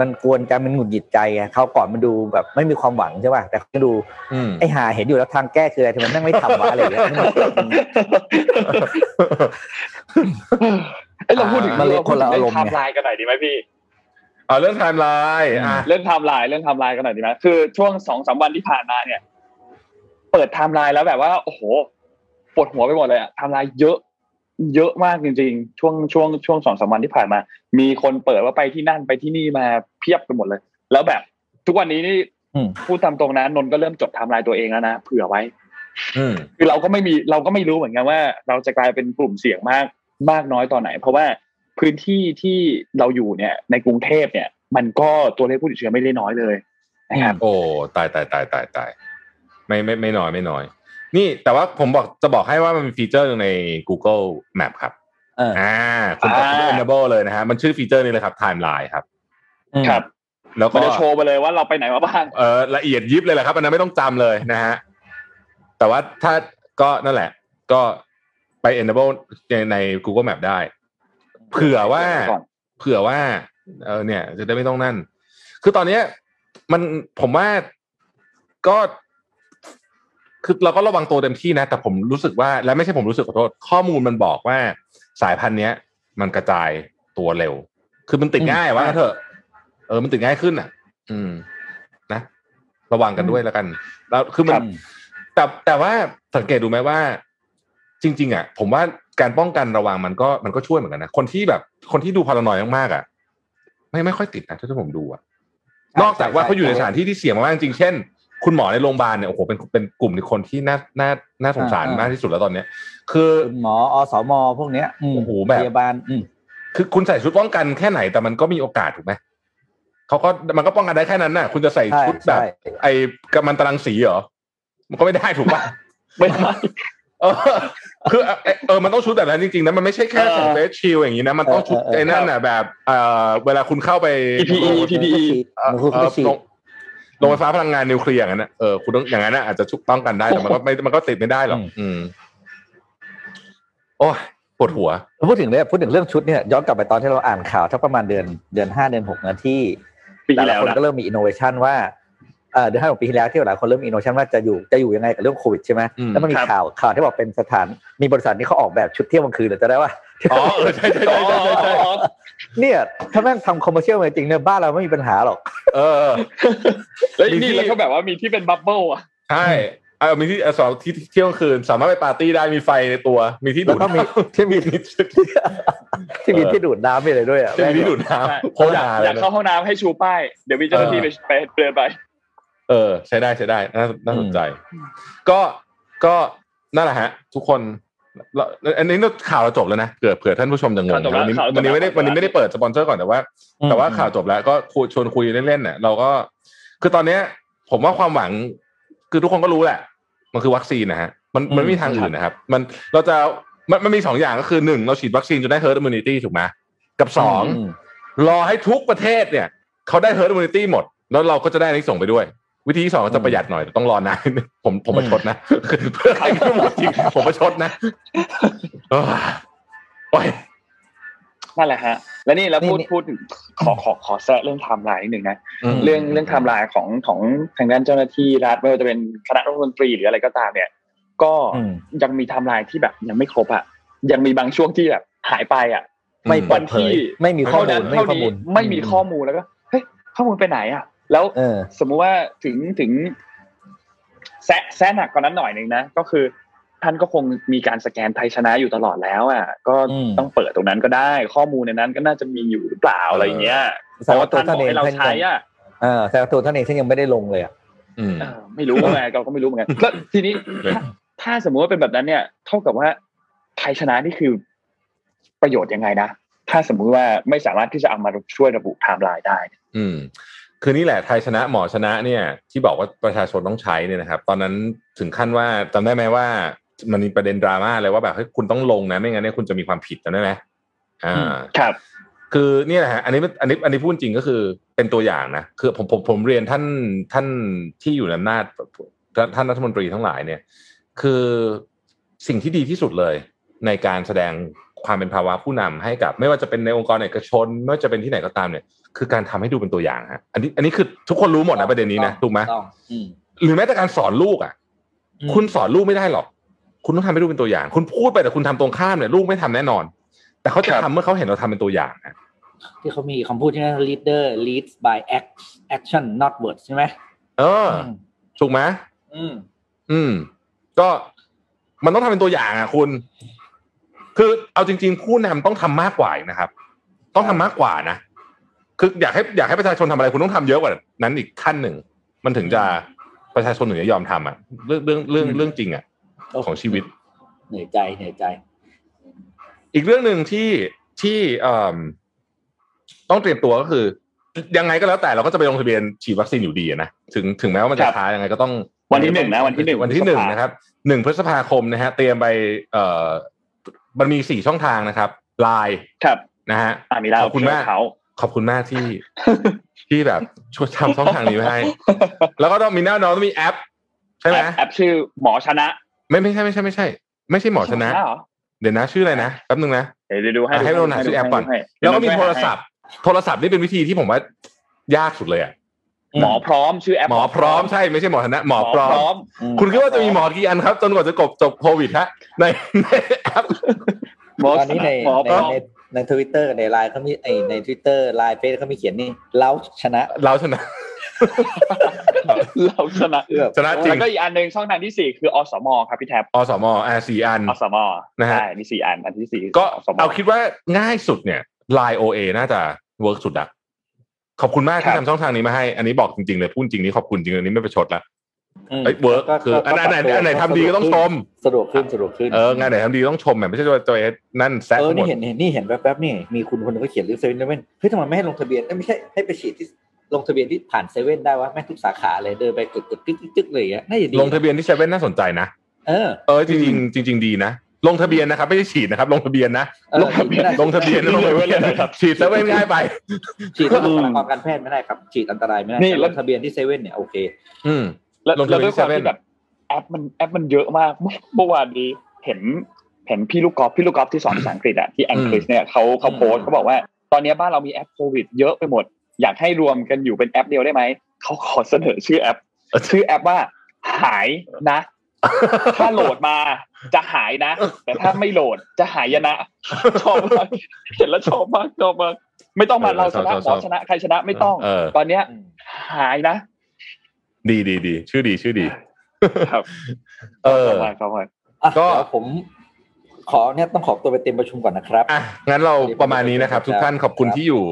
มันกวนใจมันหงุดหงิดใจไงเขาก่อนมันดูแบบไม่มีความหวังใช่ป่ะแต่เขาดูไอ้หาเห็นอยู่แล้วทางแก้คืออะไรทำไมแม่งไม่ทำวะอะไรอย่างเงี้ยเราพูดถึงไทม์ไลน์กันหน่อยดีไหมพี่เรื่องไทม์ไลน์เรื่องไทม์ไลน์กันหน่อยดีไหมคือช่วง 2-3 วันที่ผ่านมาเนี่ยเปิดไทม์ไลน์แล้วแบบว่าโอ้โหปวดหัวไปหมดเลยอะไทม์ไลน์เยอะมากจริงๆช่วง 2-3 วันที่ผ่านมามีคนเปิดว่าไปที่นั่นไปที่นี่มาเพียบไปหมดเลยแล้วแบบทุกวันนี้นี่พูดตามตรงนะนนก็เริ่มจดไทม์ไลน์ตัวเองแล้วนะเผื่อไว้คือเราก็ไม่รู้เหมือนกันว่าเราจะกลายเป็นกลุ่มเสี่ยงมากน้อยตอนไหนเพราะว่าพื้นที่ที่เราอยู่เนี่ยในกรุงเทพเนี่ยมันก็ตัวเลขผู้ติดเชื้อไม่ได้น้อยเลยนะครับโอ้ตายไม่น้อยนี่แต่ว่าผมจะบอกให้ว่ามันมีฟีเจอร์ใน Google Map ครับคุณกด enable เลยนะฮะมันชื่อฟีเจอร์นี้เลยครับ timeline ครับครับแล้วก็จะโชว์ไปเลยว่าเราไปไหนมาบ้างละเอียดยิบเลยแหละครับอันนั้นไม่ต้องจำเลยนะฮะแต่ว่าถ้าก็นั่นแหละก็ไป enable ใน Google Map ได้เผื่อว่าเนี่ยจะได้ไม่ต้องนั่นคือตอนนี้มันผมว่าก็คือเราก็ระวังตัวเต็มที่นะแต่ผมรู้สึกว่าและไม่ใช่ผมรู้สึกขอโทษข้อมูลมันบอกว่าสายพันธุ์เนี้ยมันกระจายตัวเร็วคือมันติดง่ายว่าเถอะมันติดง่ายขึ้นอ่ะนะระวังกันด้วยแล้วกันแล้วคือมันแต่ว่าสังเกตดูไหมว่าจริงๆอ่ะผมว่าการป้องกันระวังมันก็ช่วยเหมือนกันนะคนที่ดูพารานอยด์มากๆอ่ะไม่ค่อยติดนะถ้าผมดูอ่ะนอกจากว่าเขาอยู่ในสถานที่ที่เสี่ยงมากจริงเช่นคุณหมอในโรงพยาบาลเนี่ยโอ้โหเป็นกลุ่มคนที่น่าสงสารมากที่สุดแล้วตอนนี้คือหมออสมพวกเนี้ยโอ้โหแบบพยาบาลคือคุณใส่ชุดป้องกันแค่ไหนแต่มันก็มีโอกาสถูกไหมมันก็ป้องกันได้แค่นั้นน่ะคุณจะใส่ชุดแบบไอ้กัมมันตรังสีเหรอมันก็ไม่ได้ถูกป่ะไม่ได้คือมันต้องชุดแต่ละจริงๆนะมันไม่ใช่แค่เฟสชิลด์อย่างนี้นะมันต้องชุดไอ้นั่นน่ะแบบเวลาคุณเข้าไป PPE โรงไฟฟ้าพลังงานนิวเคลียร์อย่างนั้นนะคุณต้องอย่างนั้นนะอาจจะชุบต้องกันได้แต่มันก็ติดไม่ได้หรอกโอ้ยปวดหัวพูดถึงเรื่องชุดเนี่ยย้อนกลับไปตอนที่เราอ่านข่าวถ้าประมาณเดือน5เดือน6นะที่แต่ละคนก็เริ่มมีอินโนเวชั่นว่าเดือน5ของปีที่แล้วที่หลายคนเริ่มมีอินโนเวชั่นว่าจะอยู่ยังไงกับเรื่องโควิดใช่ไหมแล้วมันมีข่าวที่บอกเป็นสถานมีบริษัทที่เขาออกแบบชุดเที่ยวกลางคืนหรือจะได้ว่าใช่เนี่ยถ้าแม่งทำคอมเมอร์เชียลจริงเนี่ยบ้านเราไม่มีปัญหาหรอกแล้วนี่แล้วก็แบบว่ามีที่เป็นบับเบิ้ลอ่ะใช่มีที่สองที่เที่ยงคืนสามารถไปปาร์ตี้ได้มีไฟในตัวมีที่ดูดน้ำที่มีที่ดูดน้ำอะไรด้วยอ่ะที่มีที่ดูดน้ำโคตรด่าเลยอยากเข้าห้องน้ำให้ชูป้ายเดี๋ยวมีเจ้าหน้าที่ไปเตือนไปใช้ได้น่าสนใจก็นั่นแหละฮะทุกคนอันนี้ข่าวเราจบแล้วนะเผื่อท่านผู้ชมจะงงวันนี้ไม่ได้เปิดสปอนเซอร์ก่อนแต่ว่าข่าวจบแล้วก็ชวนคุยเล่นๆเนี่ยเราก็คือตอนนี้ผมว่าความหวังคือทุกคนก็รู้แหละมันคือวัคซีนนะฮะมันไม่มีทางอื่นนะครับมันมี2อย่างก็คือ1เราฉีดวัคซีนจนได้ herd immunity ถูกมั้ยกับ2รอให้ทุกประเทศเนี่ยเขาได้ herd immunity หมดแล้วเราก็จะได้อันนี้ส่งไปด้วยวิธีที่2ก็จะประหยัดหน่อยต้องรอนานผมประชดนะเพื่อใครก็หมดจริงผมประชดนะโอ้ยนั่นแหละฮะแล้วนี่แล้วพูดถึงขอแซะเรื่องไทม์ไลน์นิดนึงนะเรื่องไทม์ไลน์ของทางด้านเจ้าหน้าที่รัฐไม่ว่าจะเป็นคณะรัฐมนตรีหรืออะไรก็ตามเนี่ยก็ยังมีไทม์ไลน์ที่แบบยังไม่ครบอ่ะยังมีบางช่วงที่แบบหายไปอ่ะไม่วันที่ไม่มีข้อมูลแล้วก็เฮ้ยข้อมูลไปไหนอ่ะแล้วสมมุติว่าถึงแซะหนักกว่านั้นหน่อยนึงนะก็คือท่านก็คงมีการสแกนไทยชนะอยู่ตลอดแล้วอ่ะก็ต้องเปิดตรงนั้นก็ได้ข้อมูลในนั้นก็น่าจะมีอยู่หรือเปล่าอะไรอย่างเงี้ยเพราะว่าท่านบอกให้เราใช้อ่ะแต่ตัวท่านเองท่านยังไม่ได้ลงเลยอ่ะไม่รู้ว่าไงเราก็ไม่รู้เหมือนกันแล้วทีนี้ถ้าสมมุติว่าเป็นแบบนั้นเนี่ยเท่ากับว่าไทยชนะนี่คือประโยชน์ยังไงนะถ้าสมมุติว่าไม่สามารถที่จะเอามาช่วยระบุไทม์ไลน์ได้คือนี่แหละไทยชนะหมอชนะเนี่ยที่บอกว่าประชาชนต้องใช้เนี่ยนะครับตอนนั้นถึงขั้นว่าจำได้ไหมว่ามันมีประเด็นดราม่าเลยว่าแบบเฮ้ยคุณต้องลงนะไม่งั้นเนี่ยคุณจะมีความผิดจำได้ไหมครับคือนี่แหละฮะอันนี้พูดจริงก็คือเป็นตัวอย่างนะคือผมเรียนท่านที่อยู่ในอำนาจท่านรัฐมนตรีทั้งหลายเนี่ยคือสิ่งที่ดีที่สุดเลยในการแสดง ความเป็นภาวะผู้นำให้กับไม่ว่าจะเป็นในองค์กรเอกชนไม่ว่าจะเป็นที่ไหนก็ตามเนี่ยคือการทำให้ดูเป็นตัวอย่างฮะอันนี้คือทุกคนรู้หมดนะประเด็นนี้นะถูกไหมหรือแม้แต่การสอนลูกอ่ะคุณสอนลูกไม่ได้หรอกคุณต้องทำให้ลูกเป็นตัวอย่างคุณพูดไปแต่คุณทำตรงข้ามเนี่ยลูกไม่ทำแน่นอนแต่เขาจะทำเมื่อเขาเห็นเราทำเป็นตัวอย่างนะที่เขามีคำพูดใช่ไหม leader leads by action not words ใช่ไหมถูกไหมก็มันต้องทำเป็นตัวอย่างอ่ะคุณคือเอาจริงๆผู้นำต้องทำมากกว่านะครับต้องทำมากกว่านะคืออยากให้ประชาชนทำอะไรคุณต้องทำเยอะกว่านั้นอีกขั้นหนึ่งมันถึงจะประชาชนถึงจะยอมทำอ่ะเรื่องจริงอ่ะของชีวิตเหนื่อยใจอีกเรื่องนึงที่ต้องเตรียมตัวก็คือยังไงก็แล้วแต่เราก็จะไปลงทะเบียนฉีดวัคซีนอยู่ดีนะถึงแม้ว่ามันจะช้ายังไงก็ต้องวันที่หนึ่งนะครับ1พฤษภาคมนะฮะเตรียมไปมันมี4ช่องทางนะครับไลน์ครับนะฮะขอบคุณมากที่แบบช่วยทำช่องทางนี้ให้แล้วก็ต้องมีแน่นอนต้องมีแอปใช่ไหมแอปชื่อหมอชนะไม่ใช่หมอชนะเดี๋ยวนะชื่ออะไรนะแป๊บนึงนะเดี๋ยวดูให้เราหาชื่อแอปก่อนแล้วก็มีโทรศัพท์นี่เป็นวิธีที่ผมว่ายากสุดเลยอ่ะหมอพร้อมชื่อแอปหมอพร้อมใช่ไม่ใช่หมอชนะหมอพร้อมคุณคิดว่าจะมีหมอกี่อันครับจนกว่าจะจบโควิดฮะในแอปตอนนี้ใน Twitter กับใน LINE เค้ามีใน Twitter LINE Face เค้ามีเขียนนี่เราชนะเราชนะจริงแล้วก็อีกอันนึงช่องทางที่4คืออสมครับพี่แท็บอสม4อันอสมนะฮะมี4อันอันที่4ก็เอาคิดว่าง่ายสุดเนี่ย LINE OA น่าจะเวิร์คสุดอ่ะขอบคุณมากที่ทำช่องทางนี้มาให้อันนี้บอกจริงๆเลยพูดจริงนี้ขอบคุณจริงอันนี้ไม่ประชดละไอ้เวิร์คคืออันไหนทำดีก็ต้องชมสะดวกขึ้นงานไหนทำดีต้องชมแหมไม่ใช่ตัวเอสนั่นแซกหมดนี่เห็นแป๊บๆนี่มีคุณคนนึงก็เขียนลิสต์7-Elevenเฮ้ยทำไมไม่ให้ลงทะเบียนไม่ใช่ให้ไปฉีดที่ลงทะเบียนที่ผ่าน7ได้วะแม่ทุกสาขาเลยเดินไปกดๆตึ๊กๆเลยอ่ะน่าจะดีลงทะเบียนที่7น่าสนใจนะจริงดีนะลงทะเบียนนะครับไม่ใช่ฉีดนะครับลงทะเบียนนะครับฉีดเซเว่นง่ายไปฉีดเรื่องของการแพทย์ไม่ได้ครับฉีดอันตรายไม่ได้ลงทะเบียนที่เซเว่นเนี่ยโอเคแล้วด้วยความที่แบบแอปมันเยอะมากเมื่อวานนี้เห็นพี่ลูกกอล์ฟที่สอนภาษาอังกฤษอ่ะที่อังกฤษเนี่ยเขาโพสต์เขาบอกว่าตอนนี้บ้านเรามีแอปโควิดเยอะไปหมดอยากให้รวมกันอยู่เป็นแอปเดียวได้ไหมเขาขอเสนอชื่อแอปว่าหายนะถ้าโหลดมาจะหายนะแต่ถ้าไม่โหลดจะหายนะชอบมากเห็นแล้วชอบมากไม่ต้องมาเราชนะหมอชนะใครชนะไม่ต้องตอนเนี้ยหายนะดีชื่อดีครับก็ผมขอเนี่ยต้องขอตัวไปเต็มประชุมก่อนนะครับงั้นเราประมาณนี้นะครับทุกท่านขอบคุณที่อยู่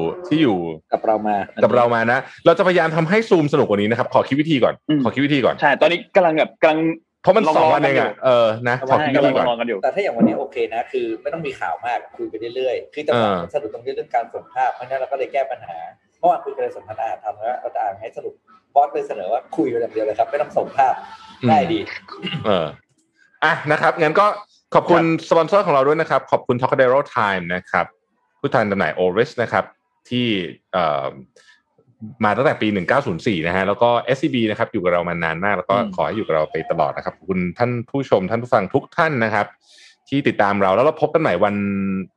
กับเรามานะเราจะพยายามทำให้ซูมสนุกกว่านี้นะครับขอคิดวิธีก่อนใช่ตอนนี้กำลังเพราะมัน2วันเองอ่ะขอคิดวิธีก่อนแต่ถ้าอย่างวันนี้โอเคนะคือไม่ต้องมีข่าวมากคุยไปเรื่อยๆคือจะสรุปตรงนี้เรื่องการส่งภาพเพราะฉะนั้นเราก็เลยแก้ปัญหาเมื่อวานคุยกันในสนทนาทำแล้วเราจะอ่านให้สรุปบอสเลยเสนอว่าคุยอยู่แบบเดียวเลยครับไม่ต้องส่งภาพได้ดีนะครับงั้นก็ขอบคุณสปอนเซอร์ของเราด้วยนะครับขอบคุณ Tokadero Time นะครับผู้แทนจำหน่าย Oris นะครับที่มาตั้งแต่ปี1904นะฮะแล้วก็ SCB นะครับอยู่กับเรามานานมากแล้วก็ขอให้อยู่กับเราไปตลอดนะครับขอบคุณท่านผู้ชมท่านผู้ฟังทุกท่านนะครับที่ติดตามเราแล้วเราพบกันใหม่วัน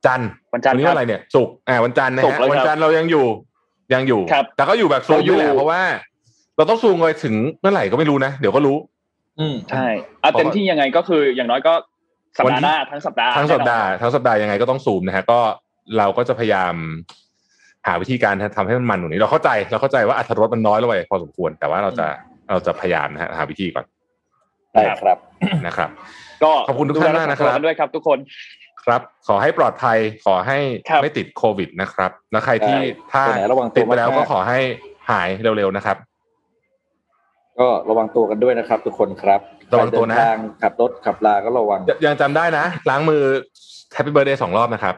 จันทร์นี้อะไรเนี่ยศุกร์วันจันทร์นะฮะวันจันทร์เรายังอยู่แต่ก็อยู่แบบซูมอยู่แหละเพราะว่าเราต้องซูมไปถึงเมื่อไหร่ก็ไม่รู้นะเดี๋ยวก็รู้ใช่เอาเต็มที่ยังไงก็คืออย่างน้อยก็สัปดาห์หน้าทั้งสัปดาห์ยังไงก็ต้องซูมนะฮะก็เราก็จะพยายามหาวิธีการทำให้มันตรงนี้เราเข้าใจว่าอรรถรสมันน้อยลงไปพอสมควรแต่ว่าเราจะพยายามนะฮะหาวิธีก่อนได้ครับนะครับก็ขอบคุณทุกท่านมากนะครับด้วยครับทุกคนครับขอให้ปลอดภัยขอให้ไม่ติดโควิดนะครับแล้วใครที่ถ้าติดไปแล้วก็ขอให้หายเร็วๆนะครับก็ระวังตัวกันด้วยนะครับทุกคนครับระวังตัวนะขับรถขับลาก็ระวังยังจำได้นะล้างมือ Happy Birthday 2รอบนะครับ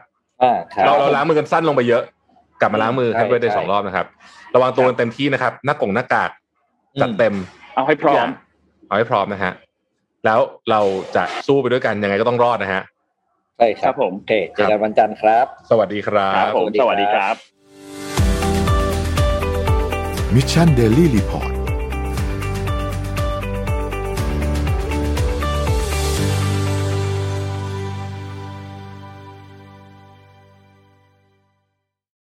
เราล้างมือกันสั้นลงไปเยอะกลับมาล้างมือ Happy Birthday 2รอบนะครับระวังตัวกันเต็มที่นะครับหน้ากากจัดเต็มเอาให้พร้อมนะฮะแล้วเราจะสู้ไปด้วยกันยังไงก็ต้องรอดนะฮะใช่ครับผมเจอกันวันจันทร์ครับสวัสดีครับผมสวัสดีครับ Mission Daily Report